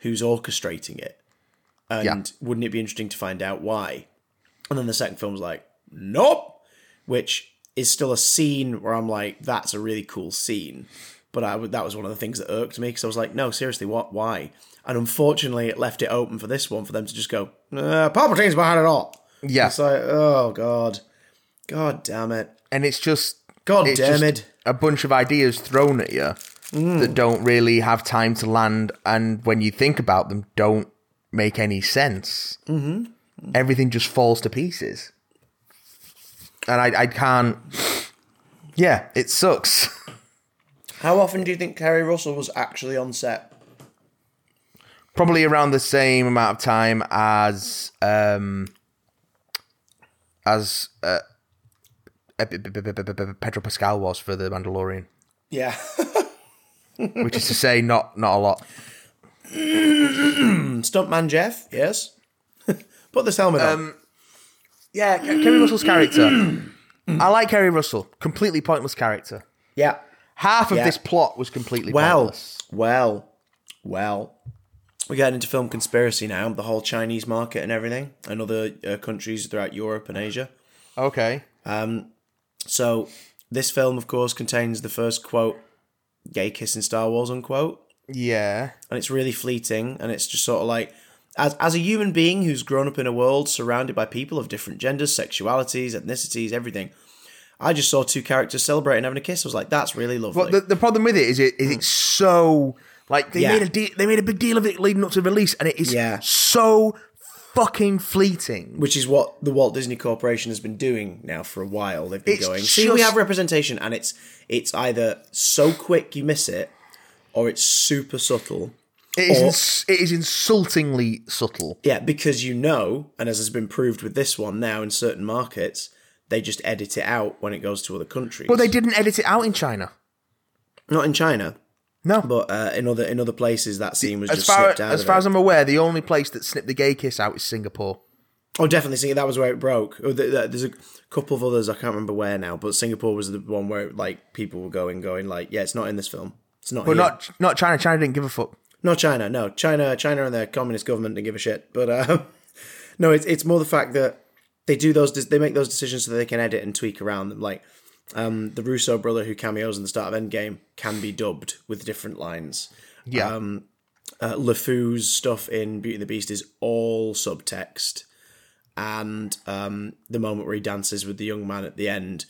who's orchestrating it. And yeah. wouldn't it be interesting to find out why? And then the second film's like, nope! Which is still a scene where I'm like, that's a really cool scene. But I, that was one of the things that irked me, because I was like, no, seriously, what? Why? And unfortunately, it left it open for this one for them to just go, uh, Palpatine's behind it all. Yeah. And it's like, oh, God. God damn it. And it's just... God it's damn just it. a bunch of ideas thrown at you mm. that don't really have time to land, and when you think about them, don't make any sense. Mm-hmm. Everything just falls to pieces. And I, I can't... Yeah, it sucks. How often do you think Kerry Russell was actually on set? Probably around the same amount of time as... Um, as uh, Pedro Pascal was for The Mandalorian. Yeah. Which is to say, not, not a lot. Stuntman Jeff, yes. Put this helmet um, on. Yeah, Kerry Russell's character. I like Kerry Russell. Completely pointless character. Yeah. Half of yeah. this plot was completely well, pointless. Well, well, we're getting into film conspiracy now, the whole Chinese market and everything, and other uh, countries throughout Europe and Asia. Okay. Um. So this film, of course, contains the first, quote, gay kiss in Star Wars, unquote. Yeah. And it's really fleeting, and it's just sort of like... As as a human being who's grown up in a world surrounded by people of different genders, sexualities, ethnicities, everything, I just saw two characters celebrating having a kiss. I was like, that's really lovely. Well, the, the problem with it is it is it's so like they yeah. made a de- they made a big deal of it leading up to release, and it is yeah. so fucking fleeting. Which is what the Walt Disney Corporation has been doing now for a while. They've been it's going, just... see, we have representation, and it's it's either so quick you miss it, or it's super subtle. It is, or, ins- it is insultingly subtle. Yeah, because you know, and as has been proved with this one now in certain markets, they just edit it out when it goes to other countries. But they didn't edit it out in China. Not in China. No. But uh, in other in other places, that scene was as just far, snipped out. As far it. as I'm aware, the only place that snipped the gay kiss out is Singapore. Oh, definitely. See, that was where it broke. Oh, the, the, there's a couple of others, I can't remember where now, but Singapore was the one where like people were going, going like, yeah, it's not in this film. It's not But here. not not China. China didn't give a fuck. Not China, no. China China, and their communist government didn't give a shit. But uh, no, it's it's more the fact that they do those de- they make those decisions so that they can edit and tweak around them. Like um, the Russo brother who cameos in the start of Endgame can be dubbed with different lines. Yeah. Um, uh, LeFou's stuff in Beauty and the Beast is all subtext. And um, the moment where he dances with the young man at the end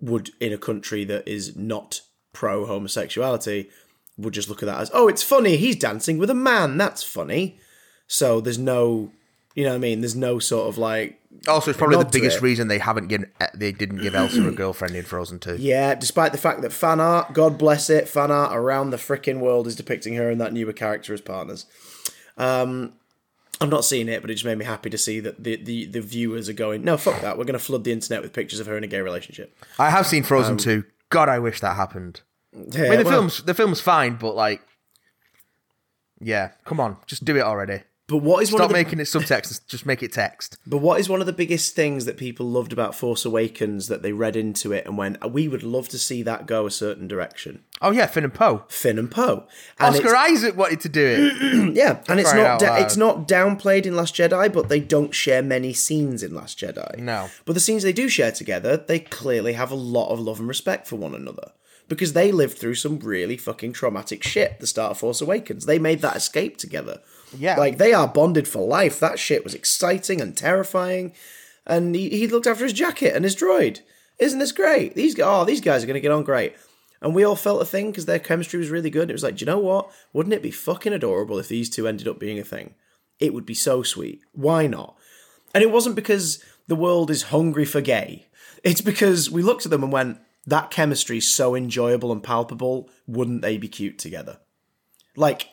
would, in a country that is not pro-homosexuality... We'll just look at that as, oh, it's funny, he's dancing with a man, that's funny. So there's no, you know what I mean, there's no sort of like... Also, it's probably the biggest reason they haven't given, they didn't give Elsa a girlfriend in Frozen two. Yeah, despite the fact that fan art, God bless it, fan art around the frickin' world is depicting her and that newer character as partners. Um, I've not seen it, but it just made me happy to see that the, the, the viewers are going, no, fuck that, we're going to flood the internet with pictures of her in a gay relationship. I have seen Frozen two. God, I wish that happened. Yeah, I mean, the, well, film's, the film's fine, but like, yeah, come on, just do it already. But what is Stop one of the... making it subtext, just make it text. But what is one of the biggest things that people loved about Force Awakens that they read into it and went, we would love to see that go a certain direction? Oh yeah, Finn and Poe. Finn and Poe. Oscar it's... Isaac wanted to do it. Yeah, and it's not da- it's not downplayed in Last Jedi, but they don't share many scenes in Last Jedi. No. But the scenes they do share together, they clearly have a lot of love and respect for one another. Because they lived through some really fucking traumatic shit, the start of Force Awakens. They made that escape together. Yeah. Like, they are bonded for life. That shit was exciting and terrifying. And he, he looked after his jacket and his droid. Isn't this great? These, oh, these guys are going to get on great. And we all felt a thing because their chemistry was really good. It was like, do you know what? Wouldn't it be fucking adorable if these two ended up being a thing? It would be so sweet. Why not? And it wasn't because the world is hungry for gay. It's because we looked at them and went... That chemistry is so enjoyable and palpable, wouldn't they be cute together? Like,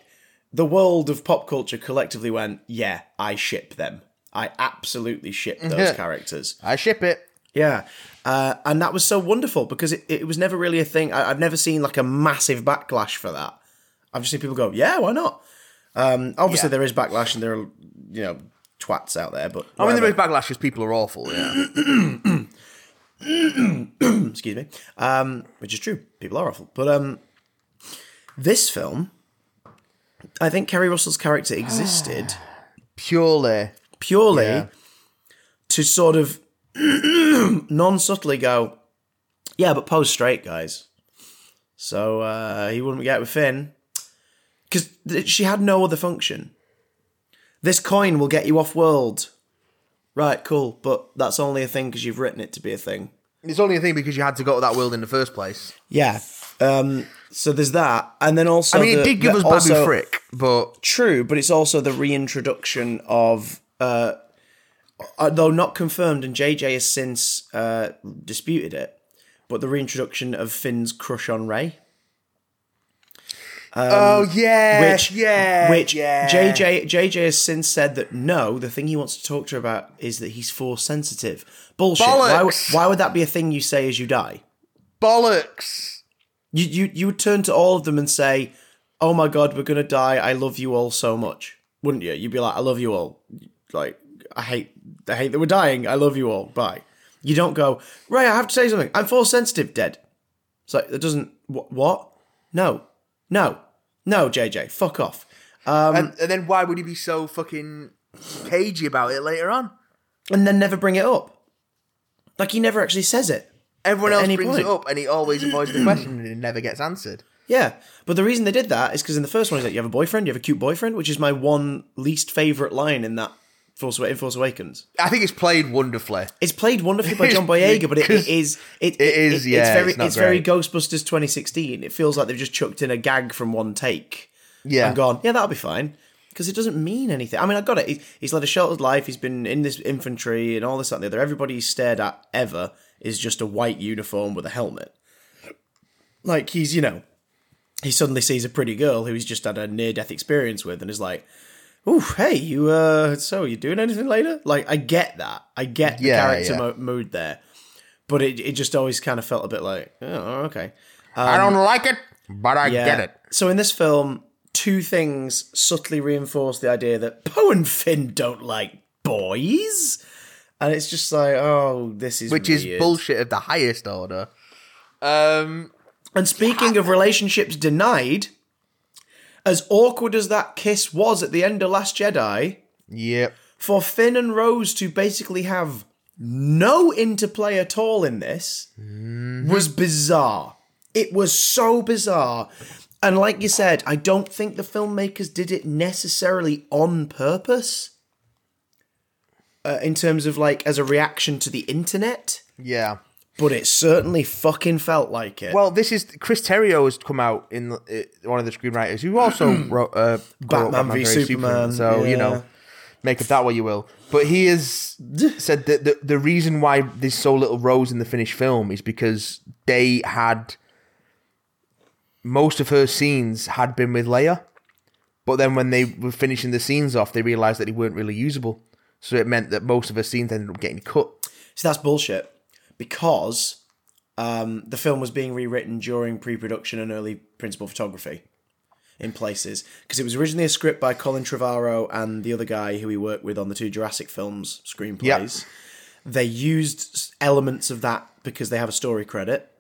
the world of pop culture collectively went, yeah, I ship them. I absolutely ship those characters. I ship it. Yeah. Uh, and that was so wonderful because it, it was never really a thing. I, I've never seen like a massive backlash for that. I've just seen people go, yeah, why not? Um, obviously, yeah. there is backlash and there are, you know, twats out there. But whatever. I mean, there is backlash because people are awful, yeah. Excuse me. Um, which is true. People are awful. But um, this film, I think Kerry Russell's character existed purely, purely yeah. to sort of non-subtly go, yeah, but Poe's straight, guys. So uh, he wouldn't get with Finn. Because she had no other function. This coin will get you off-world. Right, cool, but that's only a thing because you've written it to be a thing. It's only a thing because you had to go to that world in the first place. Yeah. Um, so there's that, and then also I mean, the, it did give us also, Babu Frick, but true, but it's also the reintroduction of, uh, though not confirmed, and J J has since uh, disputed it, but the reintroduction of Finn's crush on Rey. Um, oh yeah, which, yeah, which yeah. J J J J has since said that no, the thing he wants to talk to her about is that he's force sensitive. Bullshit. Why, why would that be a thing you say as you die? Bollocks. You you you would turn to all of them and say, "Oh my god, we're gonna die. I love you all so much," wouldn't you? You'd be like, "I love you all. Like I hate I hate that we're dying. I love you all. Bye." You don't go, "Right, I have to say something. I'm force sensitive. Dead." It's like that doesn't wh- what? No. No, no, J J, fuck off. Um, and, and then why would he be so fucking cagey about it later on? And then never bring it up. Like, he never actually says it. Everyone else brings it up, and he always avoids the question, and it never gets answered. Yeah, but the reason they did that is because in the first one, he's like, you have a boyfriend, you have a cute boyfriend, which is my one least favourite line in that Force, in Force Awakens. I think it's played wonderfully. It's played wonderfully by John Boyega, but it, it is... It, it, it is, it, yeah. It's very, it's it's very Ghostbusters twenty sixteen. It feels like they've just chucked in a gag from one take yeah. and gone, yeah, that'll be fine, because it doesn't mean anything. I mean, I got it. He, he's led a sheltered life. He's been in this infantry and all this, that, and the other. Everybody he's stared at ever is just a white uniform with a helmet. Like, he's, you know, he suddenly sees a pretty girl who he's just had a near-death experience with and is like... Ooh, hey, you, uh, so you doing anything later? Like, I get that. I get the yeah, character yeah. Mo- mood there. But it it just always kind of felt a bit like, oh, okay. Um, I don't like it, but I yeah. get it. So in this film, two things subtly reinforce the idea that Poe and Finn don't like boys. And it's just like, oh, this is Which weird. Is bullshit of the highest order. Um, And speaking of relationships denied... As awkward as that kiss was at the end of Last Jedi, yep. for Finn and Rose to basically have no interplay at all in this mm-hmm. was bizarre. It was so bizarre. And like you said, I don't think the filmmakers did it necessarily on purpose uh, in terms of like as a reaction to the internet. Yeah. But it certainly fucking felt like it. Well, this is... Chris Terrio has come out in uh, one of the screenwriters who also wrote... Uh, Batman, Batman v Superman. Superman so, yeah. you know, make of that what you will. But he has said that the, the reason why there's so little Rose in the finished film is because they had... Most of her scenes had been with Leia. But then when they were finishing the scenes off, they realised that they weren't really usable. So it meant that most of her scenes ended up getting cut. So that's bullshit. Because um, the film was being rewritten during pre-production and early principal photography in places. Because it was originally a script by Colin Trevorrow and the other guy who he worked with on the two Jurassic films screenplays. Yep. They used elements of that because they have a story credit.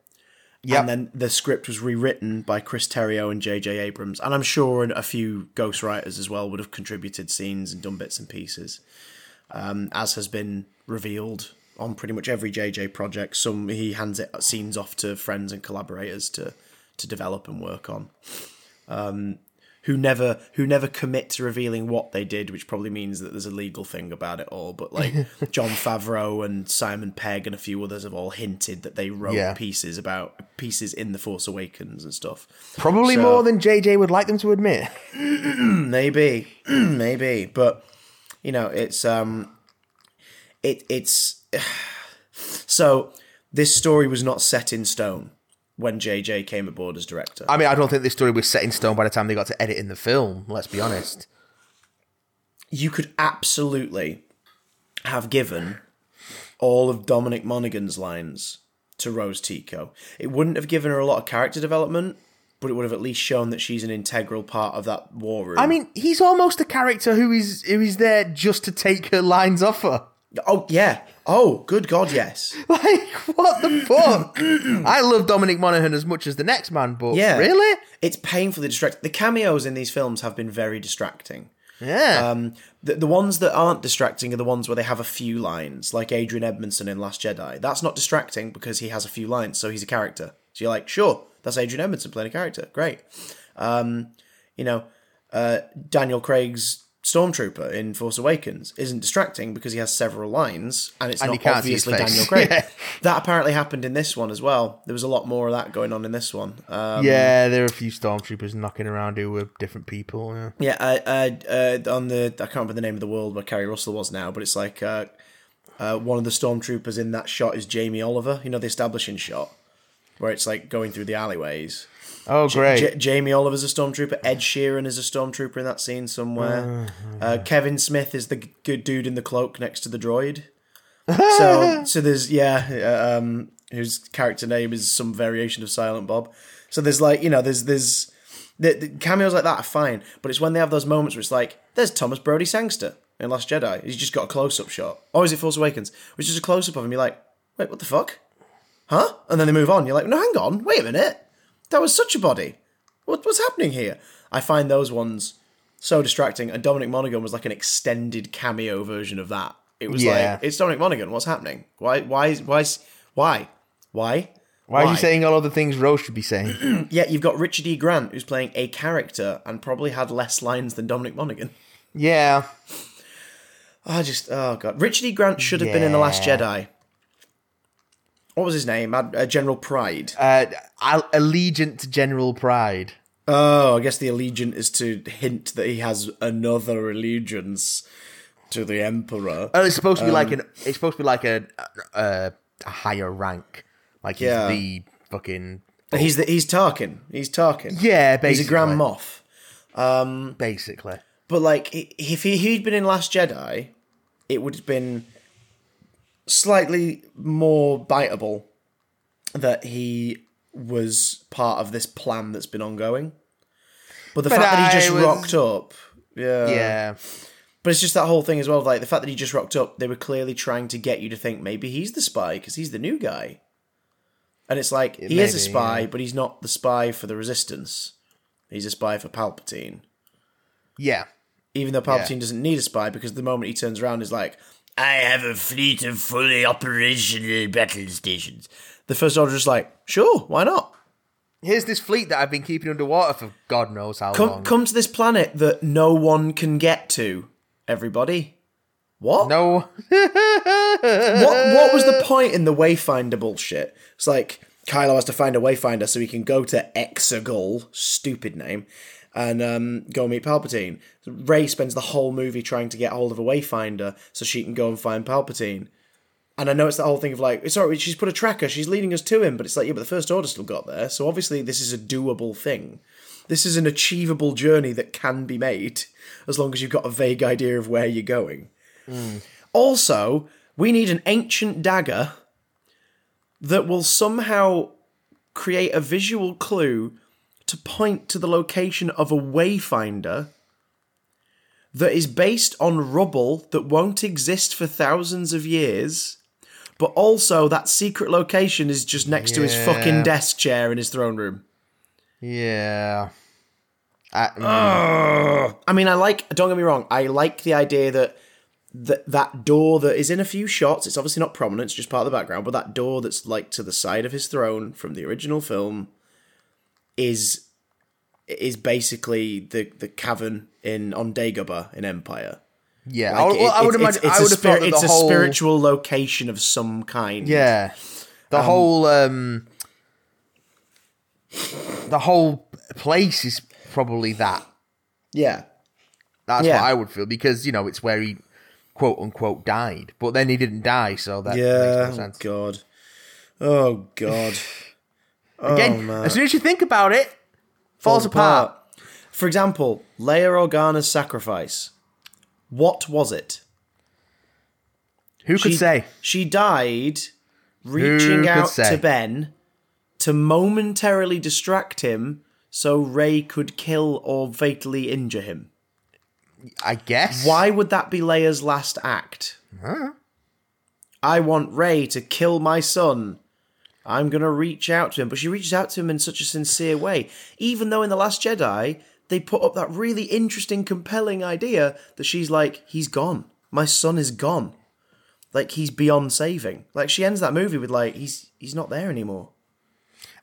Yep. And then the script was rewritten by Chris Terrio and J J Abrams. And I'm sure a few ghostwriters as well would have contributed scenes and done bits and pieces, um, as has been revealed on pretty much every J J project. Some he hands it scenes off to friends and collaborators to to develop and work on. Um, who never who never commit to revealing what they did, which probably means that there's a legal thing about it all. But like John Favreau and Simon Pegg and a few others have all hinted that they wrote yeah. pieces about pieces in The Force Awakens and stuff. Probably so, more than J J would like them to admit. maybe, maybe, but you know, it's um, it it's. So, this story was not set in stone when J J came aboard as director. I mean, I don't think this story was set in stone by the time they got to edit in the film, let's be honest. You could absolutely have given all of Dominic Monaghan's lines to Rose Tico. It wouldn't have given her a lot of character development, but it would have at least shown that she's an integral part of that war room. I mean, he's almost a character who is who is there just to take her lines off her. Oh, yeah. Oh, good God, yes. Like, what the fuck? I love Dominic Monaghan as much as the next man, but yeah, really? It's painfully distracting. The cameos in these films have been very distracting. Yeah. Um, the, the ones that aren't distracting are the ones where they have a few lines, like Adrian Edmondson in Last Jedi. That's not distracting because he has a few lines, so he's a character. So you're like, sure, that's Adrian Edmondson playing a character. Great. Um, you know, uh, Daniel Craig's Stormtrooper in Force Awakens isn't distracting because he has several lines and it's and not obviously Daniel Craig. Yeah. That apparently happened in this one as well. There was a lot more of that going on in this one. Um, yeah, there are a few Stormtroopers knocking around who were different people. Yeah, yeah I, I, uh, on the, I can't remember the name of the world where Kerry Russell was now, but it's like uh, uh, one of the Stormtroopers in that shot is Jamie Oliver, you know, the establishing shot where it's like going through the alleyways. Oh, great. J- J- Jamie Oliver's a Stormtrooper. Ed Sheeran is a Stormtrooper in that scene somewhere. Uh, yeah. uh, Kevin Smith is the g- dude in the cloak next to the droid. so, so there's, yeah, um, whose character name is some variation of Silent Bob. So there's like, you know, there's, there's the, the cameos like that are fine, but it's when they have those moments where it's like, there's Thomas Brodie Sangster in Last Jedi. He's just got a close-up shot. Or is it Force Awakens? Which is a close-up of him. You're like, wait, what the fuck? Huh? And then they move on. You're like, no, hang on. Wait a minute. That was such a body. What, what's happening here? I find those ones so distracting. And Dominic Monaghan was like an extended cameo version of that. It was yeah. like, it's Dominic Monaghan. What's happening? Why? Why? Why? Why? Why? Why are you saying all of the things Rose should be saying? Yeah, you've got Richard E. Grant, who's playing a character and probably had less lines than Dominic Monaghan. Yeah. I just, oh God. Richard E. Grant should have yeah. been in The Last Jedi. What was his name? Uh, General Pride. Uh, Allegiant to General Pride. Oh, I guess the Allegiant is to hint that he has another allegiance to the Emperor. Oh, it's supposed to be um, like an. It's supposed to be like a, a, a higher rank. Like he's yeah. the fucking. But he's the, he's Tarkin. He's Tarkin. Yeah, basically. He's a Grand Moff. Um, basically. But like, if he, he'd been in Last Jedi, it would have been slightly more biteable that he was part of this plan that's been ongoing. But the but fact I that he just was... rocked up... Yeah. Yeah. But it's just that whole thing as well, of like, the fact that he just rocked up, they were clearly trying to get you to think maybe he's the spy, because he's the new guy. And it's like, it he maybe, is a spy, yeah. but he's not the spy for the Resistance. He's a spy for Palpatine. Yeah. Even though Palpatine yeah. doesn't need a spy, because the moment he turns around is like... I have a fleet of fully operational battle stations. The First Order is like, sure, why not? Here's this fleet that I've been keeping underwater for God knows how come, long. Come to this planet that no one can get to, everybody. What? No. what, what was the point in the Wayfinder bullshit? It's like, Kylo has to find a Wayfinder so he can go to Exegol, stupid name, and um, go meet Palpatine. Rey spends the whole movie trying to get hold of a Wayfinder so she can go and find Palpatine. And I know it's that whole thing of like, it's alright, she's put a tracker, she's leading us to him, but it's like, yeah, but the First Order still got there, so obviously this is a doable thing. This is an achievable journey that can be made, as long as you've got a vague idea of where you're going. Mm. Also, we need an ancient dagger that will somehow create a visual clue to point to the location of a Wayfinder that is based on rubble that won't exist for thousands of years, but also that secret location is just next yeah. to his fucking desk chair in his throne room. Yeah. I, mm. I mean, I like, don't get me wrong, I like the idea that th- that door that is in a few shots, it's obviously not prominent, it's just part of the background, but that door that's like to the side of his throne from the original film is is basically the, the cavern in on Dagobah in Empire. Yeah, like I, well, it, I would it's, imagine. It's, it's I would a, spir- have it's a whole... spiritual location of some kind. Yeah, the um, whole um, the whole place is probably that. Yeah, that's yeah. what I would feel because you know it's where he quote unquote died, but then he didn't die, so that yeah, makes no sense. God, oh God. Again, oh, as soon as you think about it, falls, falls apart. apart. For example, Leia Organa's sacrifice. What was it? Who could she, say? She died reaching Who out to Ben to momentarily distract him so Rey could kill or fatally injure him. I guess. Why would that be Leia's last act? Huh? I want Rey to kill my son. I'm going to reach out to him. But she reaches out to him in such a sincere way. Even though in The Last Jedi, they put up that really interesting, compelling idea that she's like, he's gone. My son is gone. Like, he's beyond saving. Like, she ends that movie with, like, he's he's not there anymore.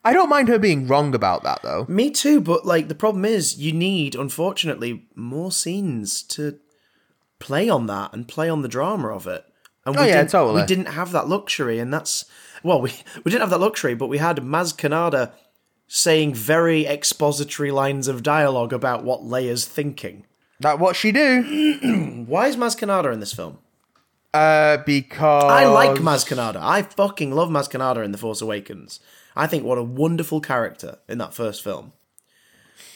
I don't mind her being wrong about that, though. Me too, but, like, the problem is you need, unfortunately, more scenes to play on that and play on the drama of it. And we oh, yeah, didn't, totally. We didn't have that luxury, and that's... Well, we, we didn't have that luxury, but we had Maz Kanata saying very expository lines of dialogue about what Leia's thinking. That what she do. Why is Maz Kanata in this film? Uh, because... I like Maz Kanata. I fucking love Maz Kanata in The Force Awakens. I think what a wonderful character in that first film.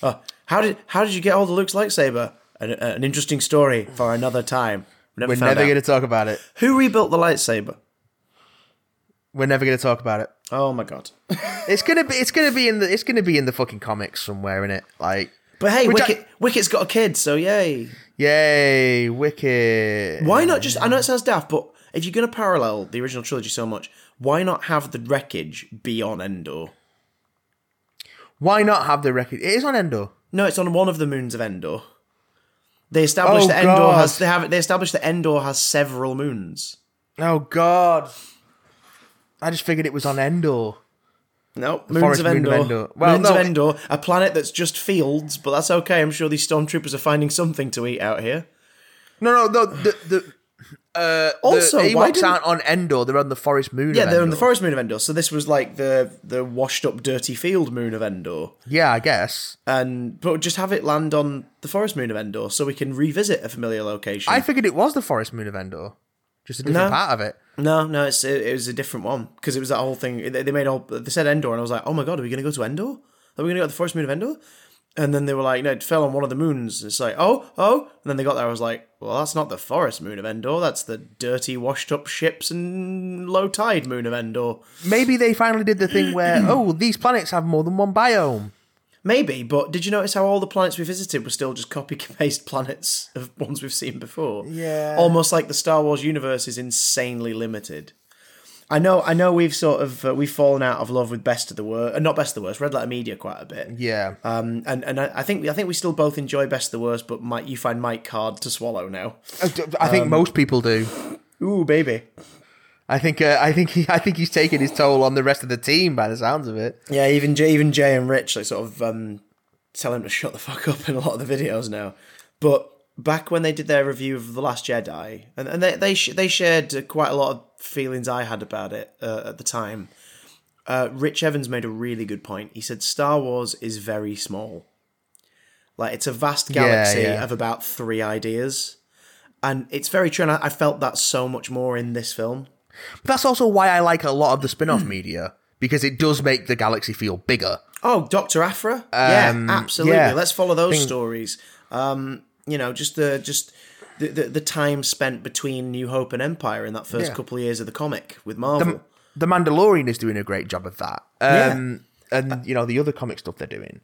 Uh, how did how did you get hold of Luke's lightsaber? An, an interesting story for another time. Never We're never going to talk about it. Who rebuilt the lightsaber? We're never going to talk about it. Oh my god! it's gonna be. It's gonna be in the. It's gonna be in the fucking comics somewhere, innit? Like, but hey, Wicket, I, Wicket's got a kid, so yay! Yay, Wicket! Why not just? I know it sounds daft, but if you're gonna parallel the original trilogy so much, why not have the wreckage be on Endor? Why not have the wreckage? It is on Endor. No, it's on one of the moons of Endor. They established oh, that Endor god. has. They have. They established that Endor has several moons. Oh god. I just figured it was on Endor. Nope, the moons of Endor. Moon of Endor. Well, moons no, of Endor, a planet that's just fields, but that's okay. I'm sure these stormtroopers are finding something to eat out here. No, no, no. The, the, uh, also, the Ewoks aren't on Endor. They're on the forest moon. Yeah, of Endor. They're on the forest moon of Endor. So this was like the the washed up, dirty field moon of Endor. Yeah, I guess. And but just have it land on the forest moon of Endor, so we can revisit a familiar location. I figured it was the forest moon of Endor, just a different no. part of it. No, no, it's it, it was a different one because it was that whole thing. They, they made all they said Endor, and I was like, oh my god, are we going to go to Endor? Are we going to go to the first moon of Endor? And then they were like, no, it fell on one of the moons. It's like, oh, oh, and then they got there. I was like, well, that's not the forest moon of Endor. That's the dirty, washed-up ships and low-tide moon of Endor. Maybe they finally did the thing where oh, these planets have more than one biome. Maybe, but did you notice how all the planets we visited were still just copy-paste planets of ones we've seen before? Yeah. Almost like the Star Wars universe is insanely limited. I know I know we've sort of, uh, we've fallen out of love with Best of the Worst, uh, not Best of the Worst, Red Letter Media quite a bit. Yeah. Um, and and I, I think I think we still both enjoy Best of the Worst, but Mike, you find Mike hard to swallow now. I think um, most people do. Ooh, baby. I think uh, I think he, I think he's taking his toll on the rest of the team by the sounds of it. Yeah, even Jay, even Jay and Rich, they sort of um, tell him to shut the fuck up in a lot of the videos now. But back when they did their review of The Last Jedi, and, and they they sh- they shared quite a lot of feelings I had about it uh, at the time. Uh, Rich Evans made a really good point. He said Star Wars is very small, like it's a vast galaxy yeah, yeah. of about three ideas, and it's very true. And I, I felt that so much more in this film. But that's also why I like a lot of the spin-off media, because it does make the galaxy feel bigger. Oh, Doctor Aphra? Um, yeah, absolutely. Yeah. Let's follow those Thing- stories. Um, you know, just the just the, the the time spent between New Hope and Empire in that first yeah. couple of years of the comic with Marvel. The, the Mandalorian is doing a great job of that. Um, yeah. And, you know, the other comic stuff they're doing.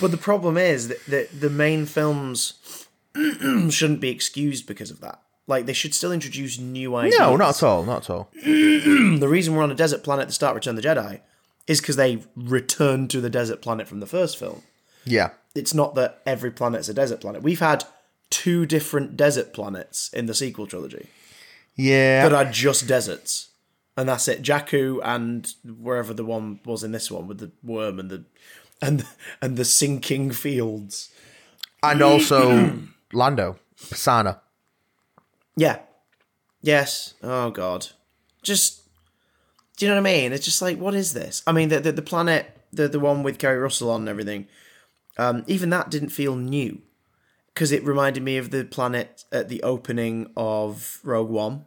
But the problem is that the, the main films shouldn't be excused because of that. Like, they should still introduce new ideas. No, not at all, not at all. The reason we're on a desert planet to start Return of the Jedi is because they returned to the desert planet from the first film. Yeah. It's not that every planet's a desert planet. We've had two different desert planets in the sequel trilogy. Yeah. That are just deserts. And that's it. Jakku and wherever the one was in this one with the worm and the and and the sinking fields. And also Lando, Pisana. Yeah. Yes. Oh, God. Just, do you know what I mean? It's just like, what is this? I mean, the the, the planet, the, the one with Kerry Russell on and everything, um, even that didn't feel new because it reminded me of the planet at the opening of Rogue One.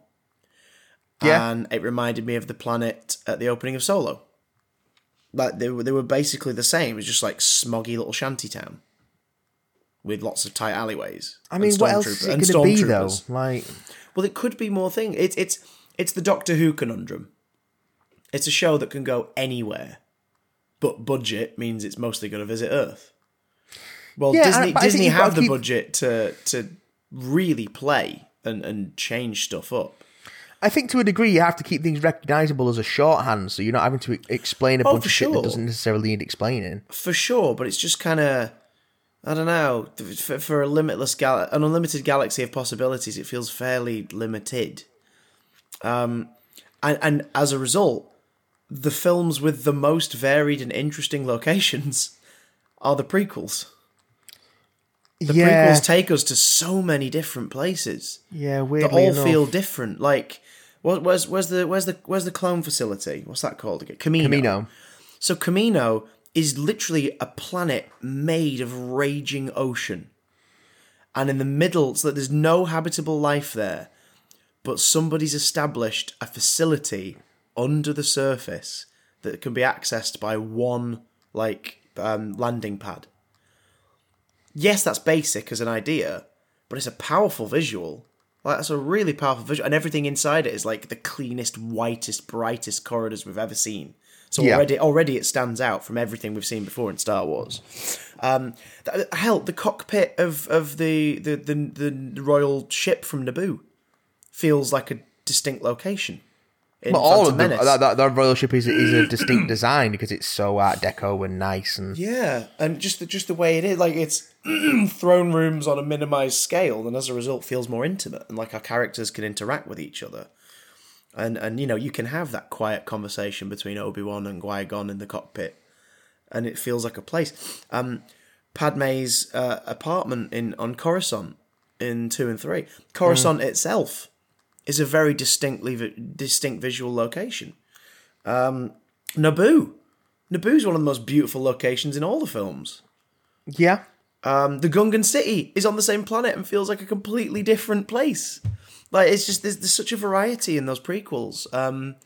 Yeah. And it reminded me of the planet at the opening of Solo. Like, they were, they were basically the same. It was just like smoggy little shantytown. With lots of tight alleyways. I mean, what else is it going to be, though? Like, Well, it could be more things. It's it's it's the Doctor Who conundrum. It's a show that can go anywhere, but budget means it's mostly going to visit Earth. Well, yeah, Disney Disney have the keep... budget to to really play and, and change stuff up. I think to a degree you have to keep things recognisable as a shorthand, so you're not having to explain a oh, bunch of sure. shit that doesn't necessarily need explaining. For sure, but it's just kind of, I don't know, for, for a limitless gal- an unlimited galaxy of possibilities, it feels fairly limited. Um, and, and as a result, the films with the most varied and interesting locations are the prequels. The yeah. prequels take us to so many different places. Yeah, weirdly that all enough. feel different. Like, what, where's, where's the where's the where's the clone facility? What's that called again? Camino. Camino. So Camino is literally a planet made of raging ocean, and in the middle, so that there's no habitable life there, but somebody's established a facility under the surface that can be accessed by one like um, landing pad. Yes, that's basic as an idea, but it's a powerful visual. Like, that's a really powerful visual. And everything inside it is, like, the cleanest, whitest, brightest corridors we've ever seen. So yeah. already already it stands out from everything we've seen before in Star Wars. Um, that, hell, the cockpit of, of the, the, the, the royal ship from Naboo feels like a distinct location. But all of them, that, that, that royal ship is, is a distinct design because it's so Art Deco and nice, and yeah, and just the, just the way it is, like it's throne rooms on a minimized scale, and as a result, feels more intimate, and like our characters can interact with each other, and and you know you can have that quiet conversation between Obi-Wan and Qui-Gon in the cockpit, and it feels like a place. Um, Padme's uh, apartment in on Coruscant in two and three, Coruscant mm. itself. Is a very distinctly distinct visual location. Um, Naboo, Naboo's one of the most beautiful locations in all the films. Yeah, um, the Gungan city is on the same planet and feels like a completely different place. Like it's just there's, there's such a variety in those prequels. Um,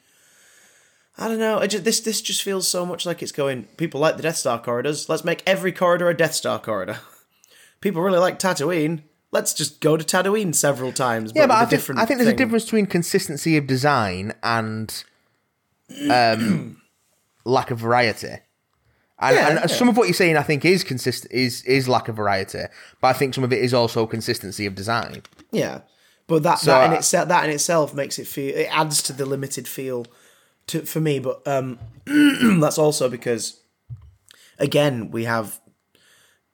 I don't know. I just, this this just feels so much like it's going. People like the Death Star corridors. Let's make every corridor a Death Star corridor. People really like Tatooine. Let's just go to Tatooine several times. But yeah, but I, think, I think there's thing. a difference between consistency of design and um, lack of variety. And, yeah, and yeah. some of what you're saying, I think, is consist is is lack of variety, but I think some of it is also consistency of design. Yeah, but that so, that in itself that in itself makes it feel it adds to the limited feel to for me. But um, that's also because, again, we have.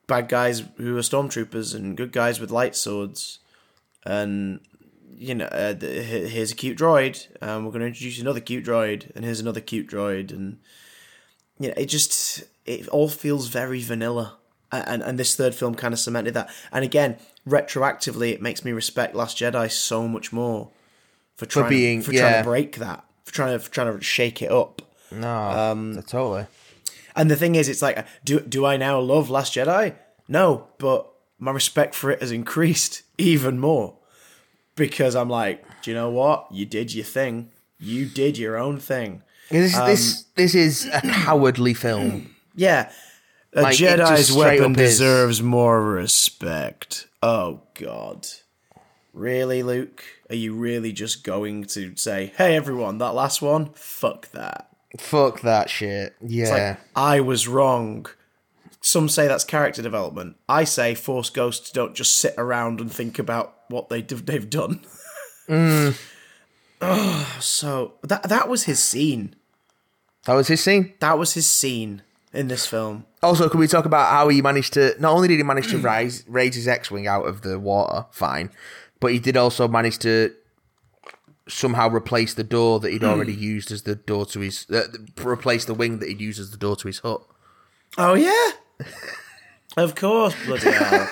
Bad guys who are stormtroopers and good guys with light swords, and you know, uh, here's a cute droid, and we're going to introduce another cute droid, and here's another cute droid, and you know, it just it all feels very vanilla, and and this third film kind of cemented that. And again, retroactively, it makes me respect Last Jedi so much more for trying for, being, for yeah. trying to break that, for trying to for trying to shake it up. No, um, totally. And the thing is, it's like, do do I now love Last Jedi? No, but my respect for it has increased even more because I'm like, do you know what? You did your thing. You did your own thing. This um, this this is a cowardly film. Yeah, a like, Jedi's weapon deserves more respect. Oh God, really, Luke? Are you really just going to say, hey everyone, that last one? Fuck that. Fuck that shit. Yeah. It's like, I was wrong. Some say that's character development. I say Force Ghosts don't just sit around and think about what they d- they've done. mm. oh, so that that was his scene. That was his scene? That was his scene in this film. Also, can we talk about how he managed to... Not only did he manage to rise, raise his X-Wing out of the water, fine, but he did also manage to... somehow replace the door that he'd already mm. used as the door to his... Uh, replace the wing that he'd used as the door to his hut. Oh, yeah? Of course, bloody hell.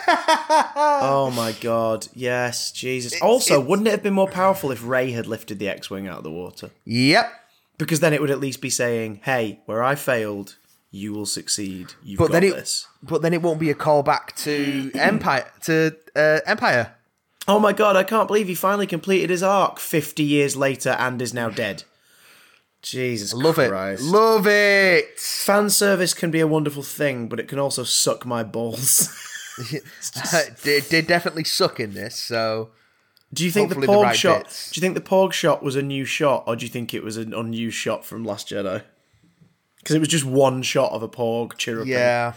Oh, my God. Yes, Jesus. It's, also, it's... wouldn't it have been more powerful if Rey had lifted the X-Wing out of the water? Yep. Because then it would at least be saying, hey, where I failed, you will succeed. You've but got then it, this. But then it won't be a callback to Empire. to uh, Empire. Oh my God, I can't believe he finally completed his arc fifty years later and is now dead. Jesus Love Christ. Love it. Love it. Fan service can be a wonderful thing, but it can also suck my balls. It just... uh, they, they definitely suck in this, so... Do you think the porg the right shot? Bits. Do you think the porg shot was a new shot, or do you think it was an unused shot from Last Jedi? Because it was just one shot of a porg chirruping. Yeah,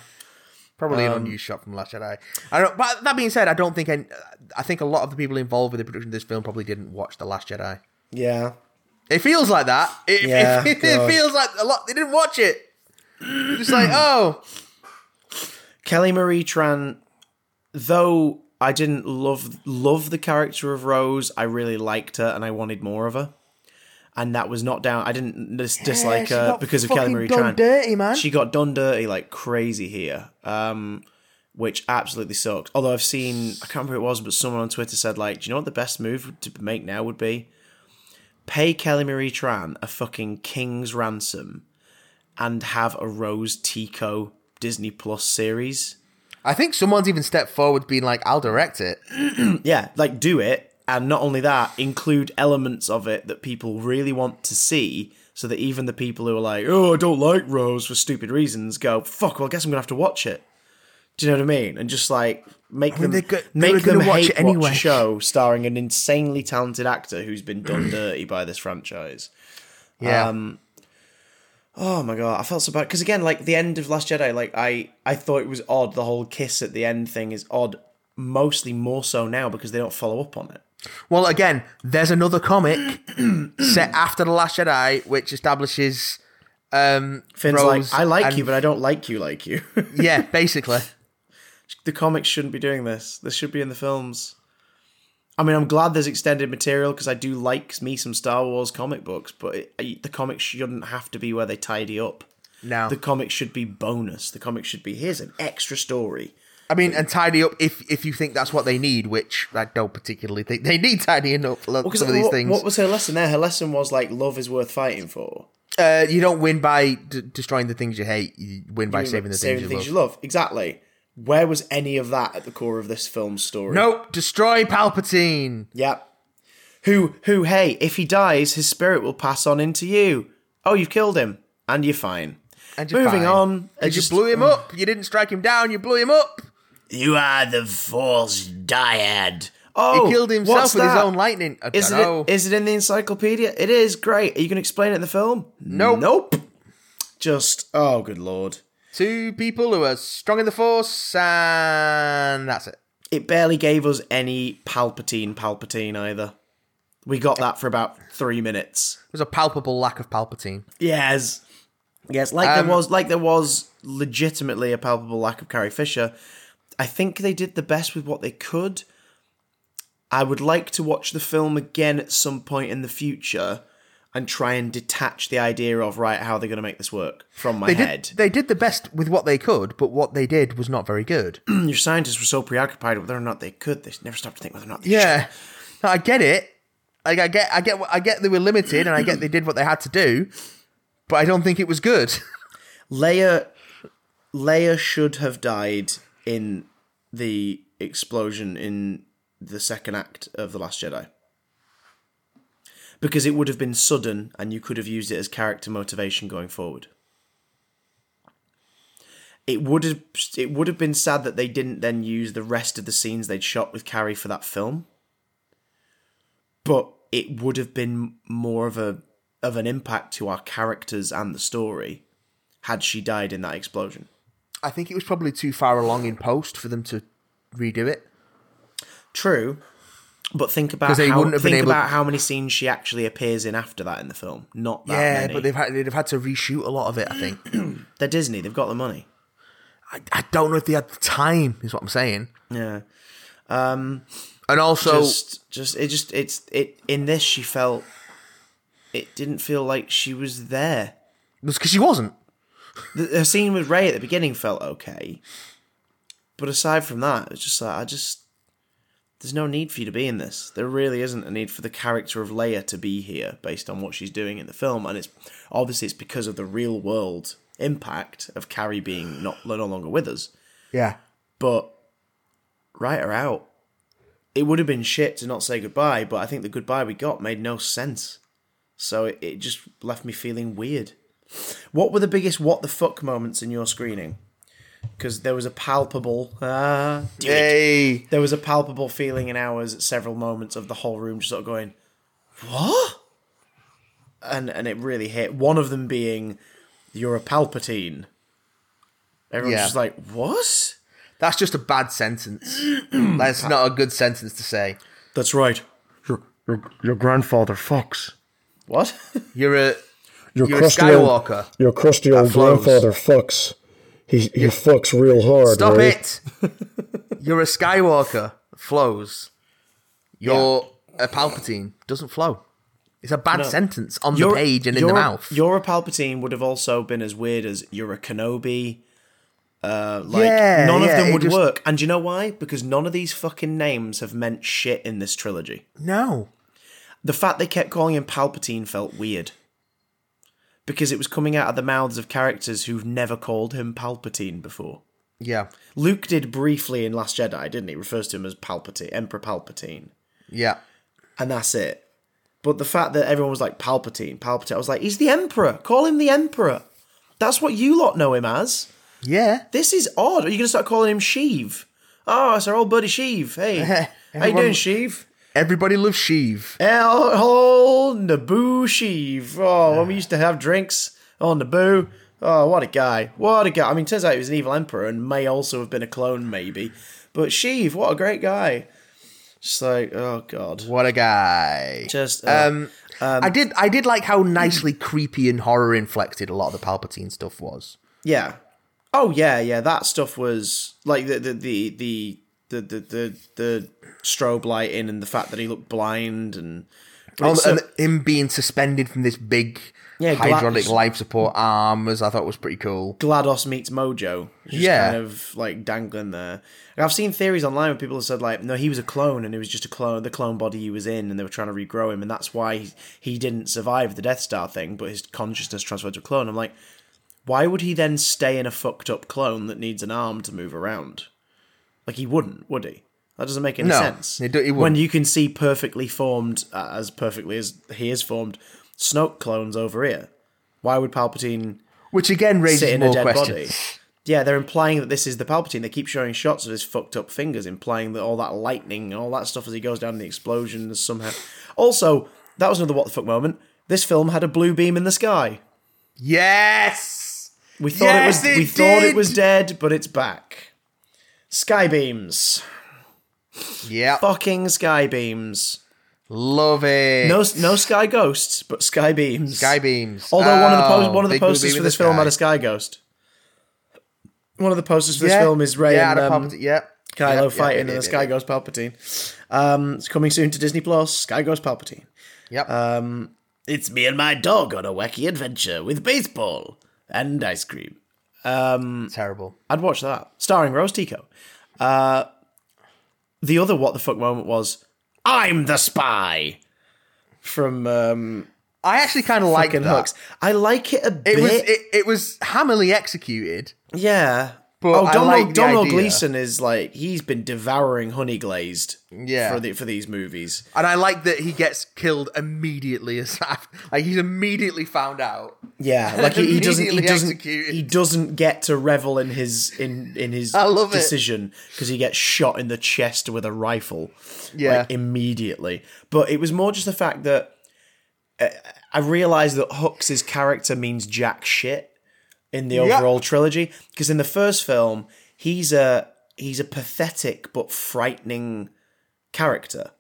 probably um, an unused shot from Last Jedi. I don't. But that being said, I don't think I, I think a lot of the people involved with the production of this film probably didn't watch The Last Jedi. Yeah, it feels like that. It, yeah, it, it feels like a lot. They didn't watch it. It's like, oh, Kelly Marie Tran, though. I didn't love love the character of Rose. I really liked her, and I wanted more of her. And that was not down. I didn't dis- dislike yeah, her because of Kelly Marie Tran. Dirty, man. She got done dirty like crazy here, um, which absolutely sucked. Although I've seen, I can't remember who it was, but someone on Twitter said, like, do you know what the best move to make now would be? Pay Kelly Marie Tran a fucking king's ransom and have a Rose Tico Disney Plus series. I think someone's even stepped forward being like, I'll direct it. Yeah, like, do it. And not only that, include elements of it that people really want to see so that even the people who are like, oh, I don't like Rose for stupid reasons, go, fuck, well, I guess I'm going to have to watch it. Do you know what I mean? And just, like, make I mean, them, go- make them watch hate it anyway. Watch a show starring an insanely talented actor who's been done dirty by this franchise. Yeah. Um, Oh my god, I felt so bad. Because again, like, the end of Last Jedi, like, I, I thought it was odd. The whole kiss at the end thing is odd, mostly more so now because they don't follow up on it. Well, again, there's another comic set after The Last Jedi which establishes um, Finn's Rose like, I like and... you, but I don't like you like you. Yeah, basically. The comics shouldn't be doing this. This should be in the films. I mean, I'm glad there's extended material because I do like me some Star Wars comic books, but it, the comics shouldn't have to be where they tidy up. No. The comics should be bonus. The comics should be, here's an extra story. I mean, and tidy up if if you think that's what they need, which I don't particularly think they need tidying up well, some of these what, things. What was her lesson there? Her lesson was, like, love is worth fighting for. Uh, you don't win by d- destroying the things you hate. You win you by mean, saving the saving things, you, things love. you love. Exactly. Where was any of that at the core of this film's story? Nope. Destroy Palpatine. Yep. Who, who, hey, if he dies, his spirit will pass on into you. Oh, you've killed him. And you're fine. And you're Moving fine. on. And just, you blew him up. You didn't strike him down. You blew him up. You are the Force dyad. Oh, he killed himself with that? his own lightning. I is, it in, is it in the encyclopedia? It is. Great. Are you going to explain it in the film? Nope. Nope. Just, oh, good lord. Two people who are strong in the Force, and that's it. It barely gave us any Palpatine Palpatine either. We got that for about three minutes. There's a palpable lack of Palpatine. Yes. Yes, like um, there was like there was legitimately a palpable lack of Carrie Fisher. I think they did the best with what they could. I would like to watch the film again at some point in the future and try and detach the idea of, right, how they're going to make this work from my they head. Did, they did the best with what they could, but what they did was not very good. Your scientists were so preoccupied with whether or not they could, they never stopped to think whether or not they yeah. should. Yeah, no, I get it. Like, I get, I get, I get they were limited, and I get they did what they had to do, but I don't think it was good. Leia, Leia should have died in the explosion in the second act of The Last Jedi. Because it would have been sudden, and you could have used it as character motivation going forward. It would have it would have been sad that they didn't then use the rest of the scenes they'd shot with Carrie for that film. But it would have been more of a of an impact to our characters and the story had she died in that explosion. I think it was probably too far along in post for them to redo it. True. But think about how think able... about how many scenes she actually appears in after that in the film. Not that yeah, many. Yeah, but they've had, they've had to reshoot a lot of it, I think. They're Disney. They've got the money. I, I don't know if they had the time, is what I'm saying. Yeah. Um, and also... Just, just, it just, it's, it, in this, she felt... It didn't feel like she was there. It was because she wasn't. The, her scene with Rey at the beginning felt okay. But aside from that, it's just like, I just... There's no need for you to be in this. There really isn't a need for the character of Leia to be here based on what she's doing in the film. And it's obviously it's because of the real world impact of Carrie being not no longer with us. Yeah. But write her out. It would have been shit to not say goodbye, but I think the goodbye we got made no sense. So it, it just left me feeling weird. What were the biggest what the fuck moments in your screening? because there was a palpable ah uh, hey. There was a palpable feeling in ours at several moments of the whole room just sort of going, what? And and it really hit. One of them being, you're a Palpatine. Everyone's yeah. just like, what? That's just a bad sentence. That's not a good sentence to say. That's right. Your your, your grandfather fucks. What? You're a you're, you're crusty a Skywalker. Old, your crusty old grandfather fucks. He he you're, fucks real hard. Stop right? it. You're a Skywalker. Flows. You're yeah. a Palpatine. Doesn't flow. It's a bad no. sentence on you're, the page and in the mouth. You're a Palpatine would have also been as weird as you're a Kenobi. Uh, like, yeah, none yeah, of them would just... work. And do you know why? Because none of these fucking names have meant shit in this trilogy. No. The fact they kept calling him Palpatine felt weird. Because it was coming out of the mouths of characters who've never called him Palpatine before. Yeah. Luke did briefly in Last Jedi, didn't he? Refers to him as Palpatine, Emperor Palpatine. Yeah. And that's it. But the fact that everyone was like, Palpatine, Palpatine, I was like, he's the Emperor. Call him the Emperor. That's what you lot know him as. Yeah. This is odd. Are you going to start calling him Sheev? Oh, it's our old buddy Sheev. Hey. Everyone, how you doing, Sheev? Everybody loves Sheev. Oh, Naboo Sheev. Oh, yeah. When we used to have drinks on Naboo. Oh, what a guy. What a guy. I mean, it turns out he was an evil emperor and may also have been a clone, maybe. But Sheev, what a great guy. Just like, oh god, what a guy! Just uh, um, um, I did, I did like how nicely creepy and horror inflected a lot of the Palpatine stuff was. Yeah, oh yeah, yeah. That stuff was like the the the the the the, the, the strobe lighting and the fact that he looked blind and, oh, so, and him being suspended from this big yeah, hydraulic GLaDOS, life support arm, as I thought was pretty cool. GLaDOS meets Mojo. Just yeah, kind of like dangling there. I've seen theories online where people have said, like, no, he was a clone and it was just a clone, the clone body he was in, and they were trying to regrow him, and that's why he, he didn't survive the Death Star thing, but his consciousness transferred to a clone. I'm like, why would he then stay in a fucked up clone that needs an arm to move around? Like, he wouldn't, would he? That doesn't make any no, sense. It, it when you can see perfectly formed, uh, as perfectly as he is formed, Snoke clones over here. Why would Palpatine? Which again raises sit in more a dead questions. Body? Yeah, they're implying that this is the Palpatine. They keep showing shots of his fucked up fingers, implying that all that lightning and all that stuff as he goes down in the explosion is somehow. Also, that was another what the fuck moment. This film had a blue beam in the sky. Yes, we thought yes, it was. It we did. thought it was dead, but it's back. Sky beams. Yeah, fucking sky beams. Love it. No, no sky ghosts, but sky beams. Sky beams. Although oh, one of the po- one of the posters for this film had a sky ghost. One of the posters for yeah. this film is Rey yeah, and um, Palpatine. Yeah. Kylo yeah, fighting yeah, and the Sky yeah. Ghost Palpatine. Um, it's coming soon to Disney Plus. Sky Ghost Palpatine. Yep. Um, it's me and my dog on a wacky adventure with baseball and ice cream. Um, Terrible. I'd watch that. Starring Rose Tico. Uh, the other what the fuck moment was, I'm the spy! From... Um, I actually kind of like that. Hooks. I like it a it bit. Was, it, it was hammerly executed. Yeah. But oh, Donald, like Donald Gleason is like, he's been devouring honey glazed yeah. for the, for these movies. And I like that he gets killed immediately. As like he's immediately found out. Yeah, like he, he doesn't he doesn't executed. he doesn't get to revel in his in in his decision because he gets shot in the chest with a rifle. Yeah, like, immediately. But it was more just the fact that I realised that Hux' character means jack shit in the yep. overall trilogy. Because in the first film, he's a he's a pathetic but frightening character.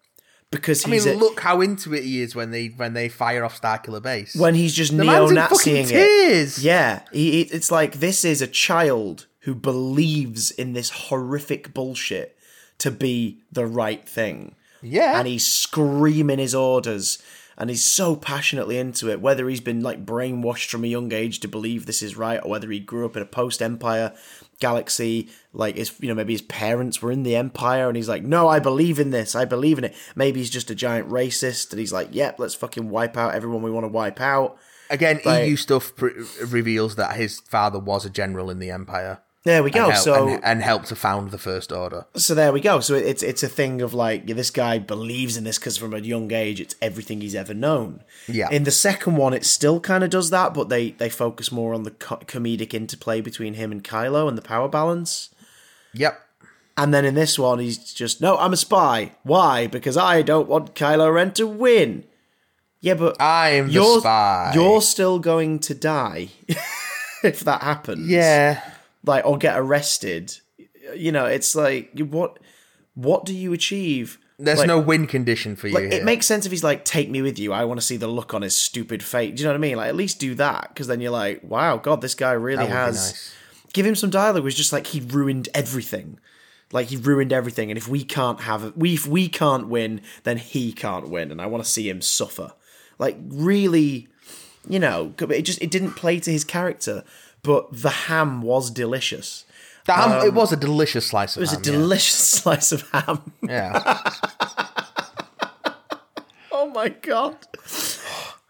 Because I he's mean, a, look how into it he is when they when they fire off Starkiller Base. When he's just the neo-Naziing it. Yeah, he, it's like this is a child who believes in this horrific bullshit to be the right thing. Yeah, and he's screaming his orders. And he's so passionately into it, whether he's been like brainwashed from a young age to believe this is right, or whether he grew up in a post-Empire galaxy, like his, you know, maybe his parents were in the Empire, and he's like, no, I believe in this, I believe in it. Maybe he's just a giant racist, and he's like, yep, let's fucking wipe out everyone we want to wipe out. Again, like, E U stuff pre- reveals that his father was a general in the Empire. There we go. And help, so and, and helped to found the First Order. So there we go. So it's it's a thing of like, yeah, this guy believes in this because from a young age, it's everything he's ever known. Yeah. In the second one, it still kind of does that, but they they focus more on the co- comedic interplay between him and Kylo and the power balance. Yep. And then in this one, he's just, no, I'm a spy. Why? Because I don't want Kylo Ren to win. Yeah, but I'm the spy. You're still going to die if that happens. Yeah. Like, or get arrested. You know, it's like, what What do you achieve? There's like, no win condition for you like, here. It makes sense if he's like, take me with you. I want to see the look on his stupid face. Do you know what I mean? Like, at least do that. Because then you're like, wow, God, this guy really has... Nice. Give him some dialogue. It was just like, he ruined everything. Like, he ruined everything. And if we can't have... A, we, if we can't win, then he can't win. And I want to see him suffer. Like, really, you know, it just it didn't play to his character. But the ham was delicious. The ham, um, it was a delicious slice of ham. It was ham, a delicious yeah. slice of ham. Yeah. Oh, my God.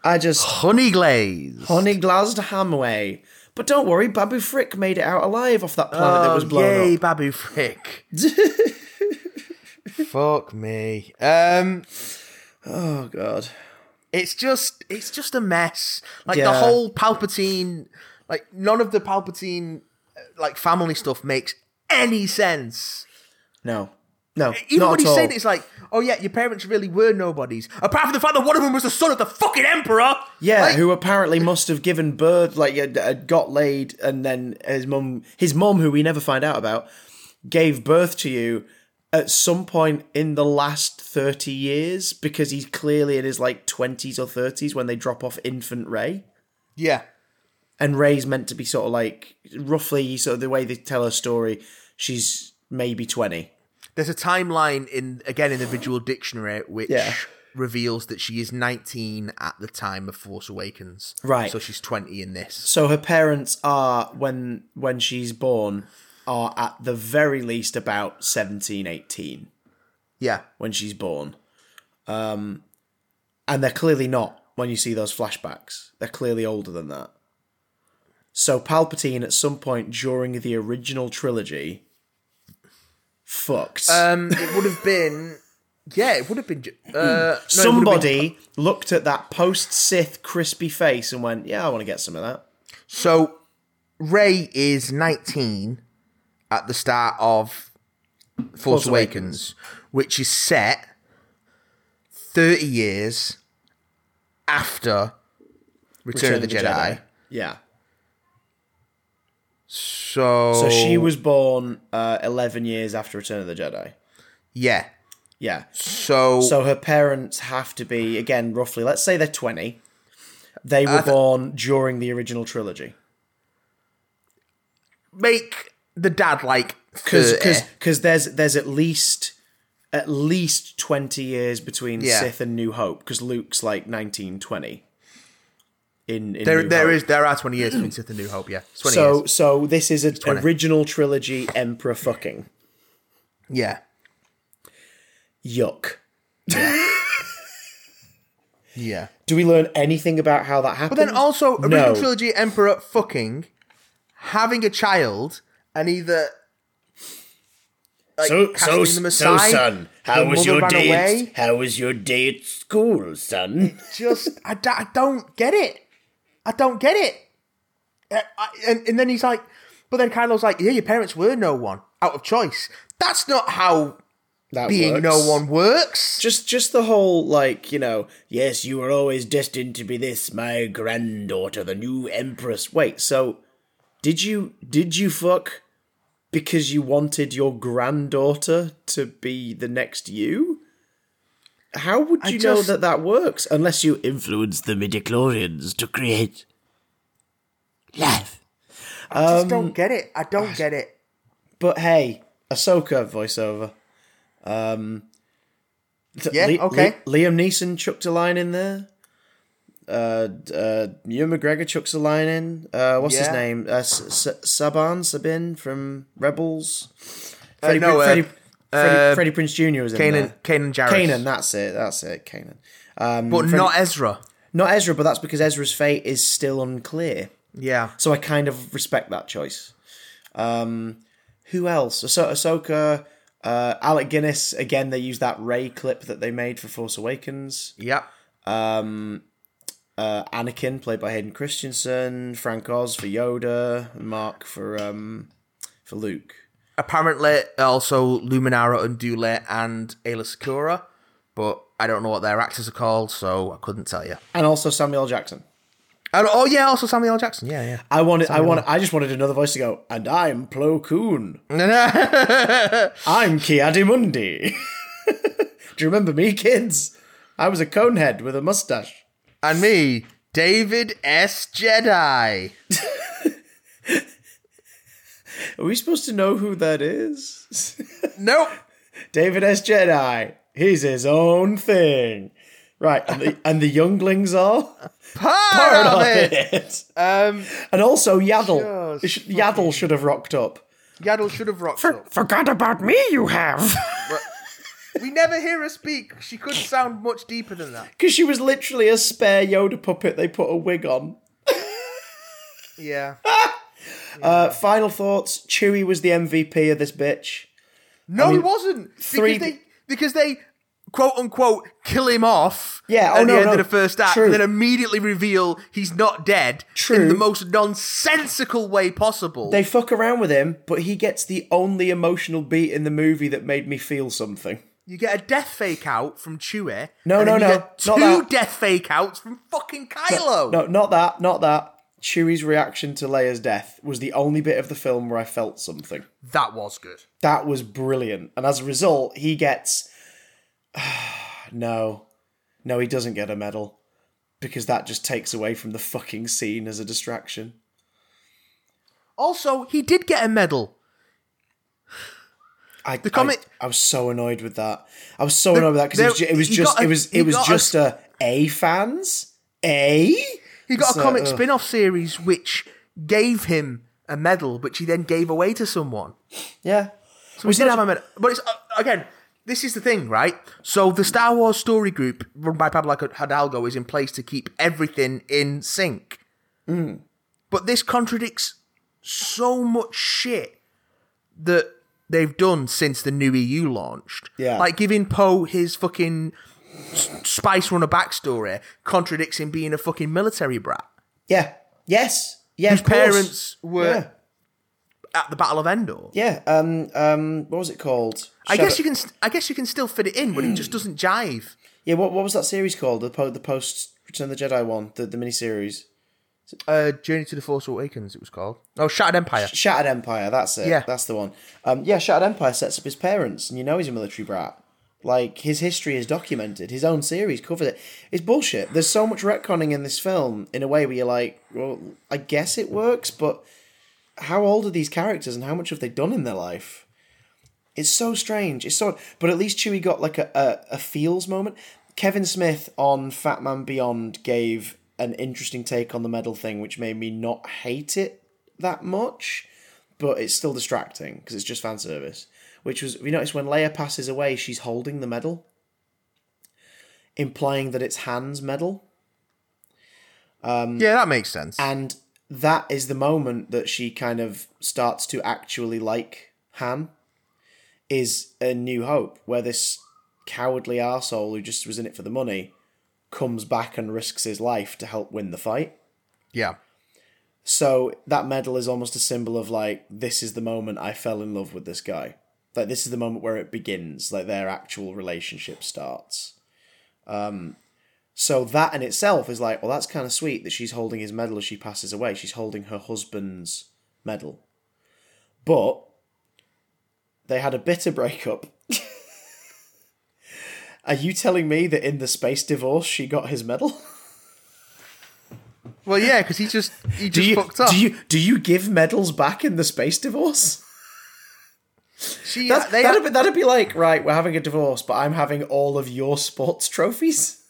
I just... Honey glazed. Honey glazed hamway. But don't worry, Babu Frick made it out alive off that planet oh, that was blown yay, up. Yay, Babu Frick. Fuck me. Um. Oh, God. It's just, it's just a mess. Like, yeah. the whole Palpatine... Like, none of the Palpatine, like, family stuff makes any sense. No. No, even when he said it's like, oh, yeah, your parents really were nobodies. Apart from the fact that one of them was the son of the fucking Emperor. Yeah, like, who apparently must have given birth, like, got laid, and then his mum, his mum, who we never find out about, gave birth to you at some point in the last thirty years, because he's clearly in his, like, twenties or thirties when they drop off infant Rey. Yeah. And Rey's meant to be sort of like, roughly, sort of the way they tell her story, she's maybe twenty. There's a timeline, in again, in the visual dictionary, which yeah. reveals that she is nineteen at the time of Force Awakens. Right. So she's twenty in this. So her parents are, when when she's born, are at the very least about seventeen, eighteen. Yeah. When she's born. Um, and they're clearly not, when you see those flashbacks. They're clearly older than that. So Palpatine, at some point during the original trilogy, fucked. Um, it would have been... Yeah, it would have been... Uh, no, Somebody been... looked at that post-Sith crispy face and went, yeah, I want to get some of that. So Rey is nineteen at the start of Force, Force Awakens, Awakens, which is set thirty years after Return, Return of the, the Jedi. Jedi. Yeah. So So she was born uh, eleven years after Return of the Jedi. Yeah. Yeah. So So her parents have to be, again, roughly, let's say they're twenty. They were th- born during the original trilogy. Make the dad like because there's there's at least at least twenty years between yeah. Sith and New Hope, because Luke's like nineteen, twenty. In, in there, New there Hope. is there are twenty years between Sith and New Hope, yeah. It's twenty so, years. so this is an original trilogy Emperor fucking. Yeah. Yuck. Yeah. yeah. Do we learn anything about how that happened? But then also, original no. trilogy Emperor fucking, having a child, and either like, so, casting so, them aside. So, son, how was your day? At, how was your day at school, son? Just, I, d- I don't get it. I don't get it. Uh, I, and, and then he's like, but then Kylo's like, yeah, your parents were no one out of choice. That's not how that being works. No one works. Just just the whole, like, you know, yes, you were always destined to be this, my granddaughter, the new empress. Wait, so did you did you fuck because you wanted your granddaughter to be the next you? How would you I know just, that that works unless you influence the midichlorians to create life? I um, just don't get it. I don't I, get it. But hey, Ahsoka voiceover. Um, yeah, Le- okay. Le- Liam Neeson chucked a line in there. Uh, uh, Ewan McGregor chucks a line in. Uh, what's yeah. his name? Uh, S- S- Saban, Sabin from Rebels. Freddie, uh, no, Freddie, uh, Freddie, uh, Freddie Prinze Junior was in Kanan, there. Kanan Jarrett. Kanan, that's it, that's it, Kanan. Um, but Freddie, not Ezra. Not Ezra, but that's because Ezra's fate is still unclear. Yeah. So I kind of respect that choice. Um, who else? Ah- Ahsoka, uh, Alec Guinness. Again, they used that Rey clip that they made for Force Awakens. Yeah. Um, uh, Anakin, played by Hayden Christensen. Frank Oz for Yoda. Mark for um, for Luke. Apparently, also Luminara Undule and Ayla Secura, but I don't know what their actors are called, so I couldn't tell you. And also Samuel L. Jackson. And, oh yeah, also Samuel L. Jackson. Yeah, yeah. I wanted, Samuel I wanted, L. I just wanted another voice to go. And I'm Plo Koon. I'm Ki Adimundi. Do you remember me, kids? I was a conehead with a mustache. And me, David S. Jedi. Are we supposed to know who that is? Nope. David S. Jedi. He's his own thing. Right, and the, and the younglings are part, part of it. it. Um, and also Yaddle. Yaddle should have rocked up. Yaddle should have rocked For, up. Forgot about me, you have. We never hear her speak. She couldn't sound much deeper than that. Because she was literally a spare Yoda puppet they put a wig on. Yeah. Yeah. Uh, final thoughts. Chewie was the M V P of this bitch. No, I mean, he wasn't. Because three... they because they quote unquote kill him off yeah, oh, at no, the end no. of the first act, True. and then immediately reveal he's not dead True. in the most nonsensical way possible. They fuck around with him, but he gets the only emotional beat in the movie that made me feel something. You get a death fake out from Chewie. No, and no, no. You get two not death fake outs from fucking Kylo. No, no, not that, not that. Chewie's reaction to Leia's death was the only bit of the film where I felt something. That was good. That was brilliant. And as a result, he gets... no. No, he doesn't get a medal. Because that just takes away from the fucking scene as a distraction. Also, he did get a medal. I, the comic... I, I was so annoyed with that. I was so the, annoyed with that because it was just... It was just a... It was, it was just a... A fans? A... He got so, a comic uh, spin-off series which gave him a medal, which he then gave away to someone. Yeah. So we did have a medal. But it's, uh, again, this is the thing, right? So the Star Wars story group run by Pablo Hidalgo is in place to keep everything in sync. Mm. But this contradicts so much shit that they've done since the new E U launched. Yeah. Like giving Poe his fucking... Spice Runner backstory contradicts him being a fucking military brat. Yeah. Yes. Yeah. His parents were yeah. at the Battle of Endor. Yeah. Um. Um. What was it called? I Shab- guess you can. I guess you can still fit it in, but it just doesn't jive. Yeah. What What was that series called? The po- the post Return of the Jedi one. The the miniseries. Uh, Journey to the Force Awakens. It was called. Oh, Shattered Empire. Sh- Shattered Empire. That's it. Yeah. That's the one. Um. Yeah. Shattered Empire sets up his parents, and you know he's a military brat. Like, his history is documented. His own series covers it. It's bullshit. There's so much retconning in this film in a way where you're like, well, I guess it works, but how old are these characters and how much have they done in their life? It's so strange. It's so... But at least Chewie got, like, a, a, a feels moment. Kevin Smith on Fat Man Beyond gave an interesting take on the medal thing, which made me not hate it that much, but it's still distracting because it's just fan service. Which was, we noticed when Leia passes away, she's holding the medal, implying that it's Han's medal. Um, yeah, that makes sense. And that is the moment that she kind of starts to actually like Han, is A New Hope, where this cowardly arsehole who just was in it for the money comes back and risks his life to help win the fight. Yeah. So that medal is almost a symbol of like, this is the moment I fell in love with this guy. Like, this is the moment where it begins, like, their actual relationship starts. Um, so that in itself is like, well, that's kind of sweet that she's holding his medal as she passes away. She's holding her husband's medal. But they had a bitter breakup. Are you telling me that in the space divorce she got his medal? Well, yeah, because he just, he just you, fucked up. Do you, do you give medals back in the space divorce? She, uh, they that'd, had, be, that'd be like, right, we're having a divorce, but I'm having all of your sports trophies.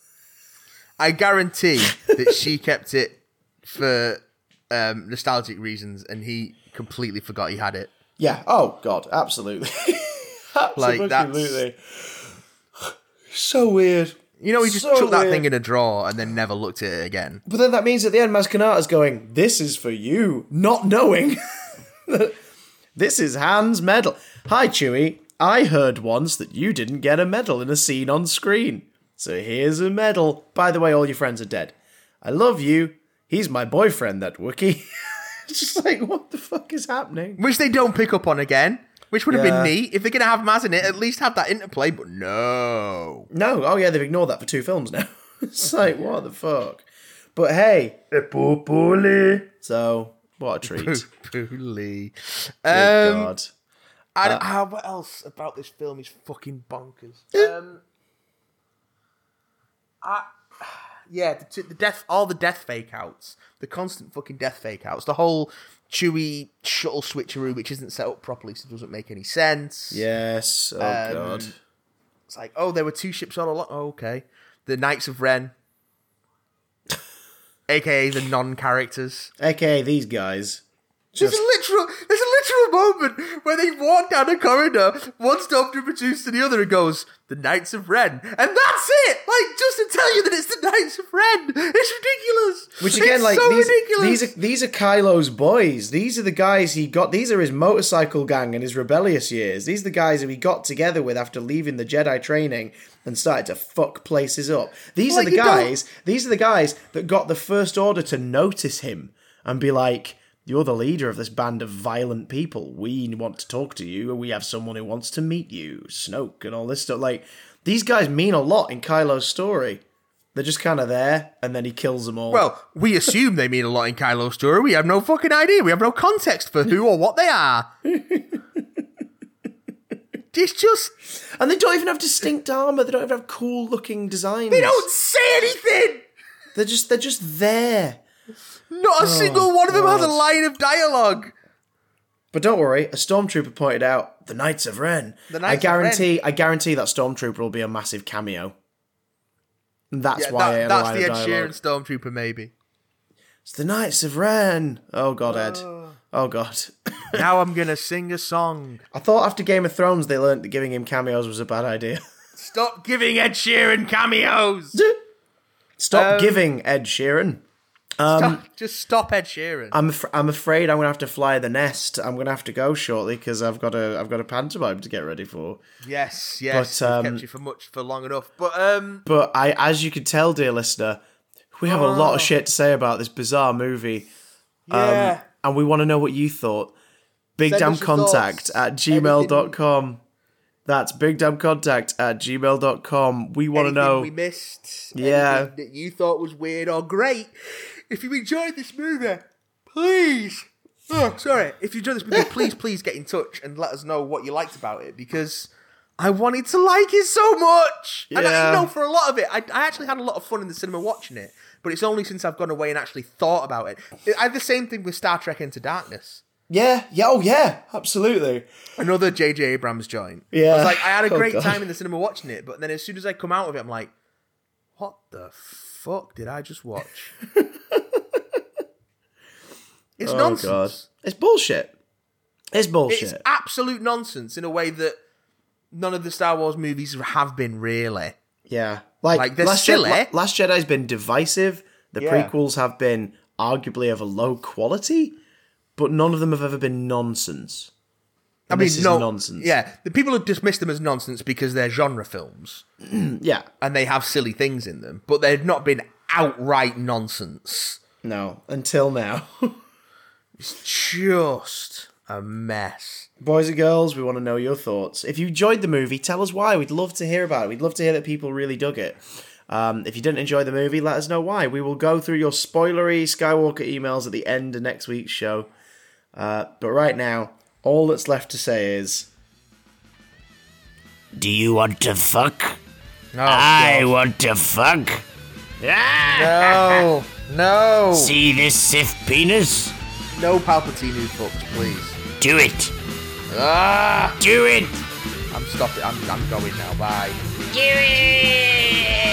I guarantee that she kept it for um, nostalgic reasons, and he completely forgot he had it. Yeah. Oh God, absolutely. Absolutely. Like, that's so weird. You know, he just so took weird. that thing in a drawer and then never looked at it again. But then that means at the end, Maz Kanata's going, "This is for you," not knowing that. This is Han's medal. Hi, Chewie. I heard once that you didn't get a medal in a scene on screen. So here's a medal. By the way, all your friends are dead. I love you. He's my boyfriend, that Wookiee. Just like, what the fuck is happening? Which they don't pick up on again. Which would have yeah. been neat. If they're going to have Maz in it, at least have that interplay. But no. No. Oh, yeah, they've ignored that for two films now. It's like, what the fuck? But hey. So, what a treat. Good um, God. I don't, uh, what else about this film is fucking bonkers? um, I, yeah, the, the death, all the death fake-outs, the constant fucking death fake-outs, the whole Chewie shuttle switcheroo, which isn't set up properly, so it doesn't make any sense. Yes, oh um, God. It's like, oh, there were two ships all along. Oh, okay. The Knights of Ren, a k a the non-characters. a k a these guys. Just... There's, a literal, there's a literal moment where they walk down a corridor, one stormtrooper turns to the other and goes, the Knights of Ren. And that's it! Like, just to tell you that it's the Knights of Ren. It's ridiculous. Which again, it's like, so these, ridiculous. These, are, these are Kylo's boys. These are the guys he got. These are his motorcycle gang and his rebellious years. These are the guys who he got together with after leaving the Jedi training and started to fuck places up. These like, are the guys. Don't... These are the guys that got the First Order to notice him and be like, you're the leader of this band of violent people. We want to talk to you, and we have someone who wants to meet you. Snoke and all this stuff. Like, these guys mean a lot in Kylo's story. They're just kind of there, and then he kills them all. Well, we assume they mean a lot in Kylo's story. We have no fucking idea. We have no context for who or what they are. It's just... And they don't even have distinct armor. They don't even have cool-looking designs. They don't say anything! They're just, they're just there. Not a oh, single one of them God. has a line of dialogue. But don't worry, a stormtrooper pointed out the Knights of Ren. The Knights I guarantee, of Ren. I guarantee that stormtrooper will be a massive cameo. And that's yeah, why. That, that's the Ed Sheeran stormtrooper, maybe. It's the Knights of Ren. Oh God, Ed. Oh, oh God. Now I'm gonna sing a song. I thought after Game of Thrones they learned that giving him cameos was a bad idea. Stop giving Ed Sheeran cameos. Stop um, giving Ed Sheeran. Um, stop, just stop Ed Sheeran. I'm af- I'm afraid I'm gonna have to fly the nest. I'm gonna have to go shortly because I've got a I've got a pantomime to get ready for. Yes, yes. But, um, kept you for much for long enough. But um, but I, as you can tell, dear listener, we have oh. a lot of shit to say about this bizarre movie. Yeah. Um, and we want to know what you thought. BigDamnContact at gmail dot com. That's BigDamnContact at gmail dot com. We want to know we missed. Yeah, that you thought was weird or great. If you enjoyed this movie, please, oh, sorry, if you enjoyed this movie, please, please get in touch and let us know what you liked about it, because I wanted to like it so much. Yeah. And I know for a lot of it, I, I actually had a lot of fun in the cinema watching it, but it's only since I've gone away and actually thought about it. I had the same thing with Star Trek Into Darkness. Yeah, yeah, oh yeah, absolutely. Another J J Abrams joint. Yeah. I was like, I had a great oh, time in the cinema watching it, but then as soon as I come out of it, I'm like, what the fuck did I just watch? It's oh nonsense. God. It's bullshit. It's bullshit. It's absolute nonsense in a way that none of the Star Wars movies have been, really. Yeah. Like, like they're Last silly. Je- La- Last Jedi's been divisive. The yeah. prequels have been arguably of a low quality, but none of them have ever been nonsense. And I mean, this is no, nonsense. Yeah. The people have dismissed them as nonsense because they're genre films. Yeah. And they have silly things in them, but they've not been outright nonsense. No, until now. It's just a mess. Boys and girls, we want to know your thoughts. If you enjoyed the movie, tell us why. We'd love to hear about it. We'd love to hear that people really dug it. Um, if you didn't enjoy the movie, let us know why. We will go through your spoilery Skywalker emails at the end of next week's show. Uh, but right now, all that's left to say is... Do you want to fuck? Oh, I God. want to fuck. No, no. See this stiff penis? No Palpatine new books, please. Do it. Ah! Do it. I'm stopping. I'm, I'm going now. Bye. Do it.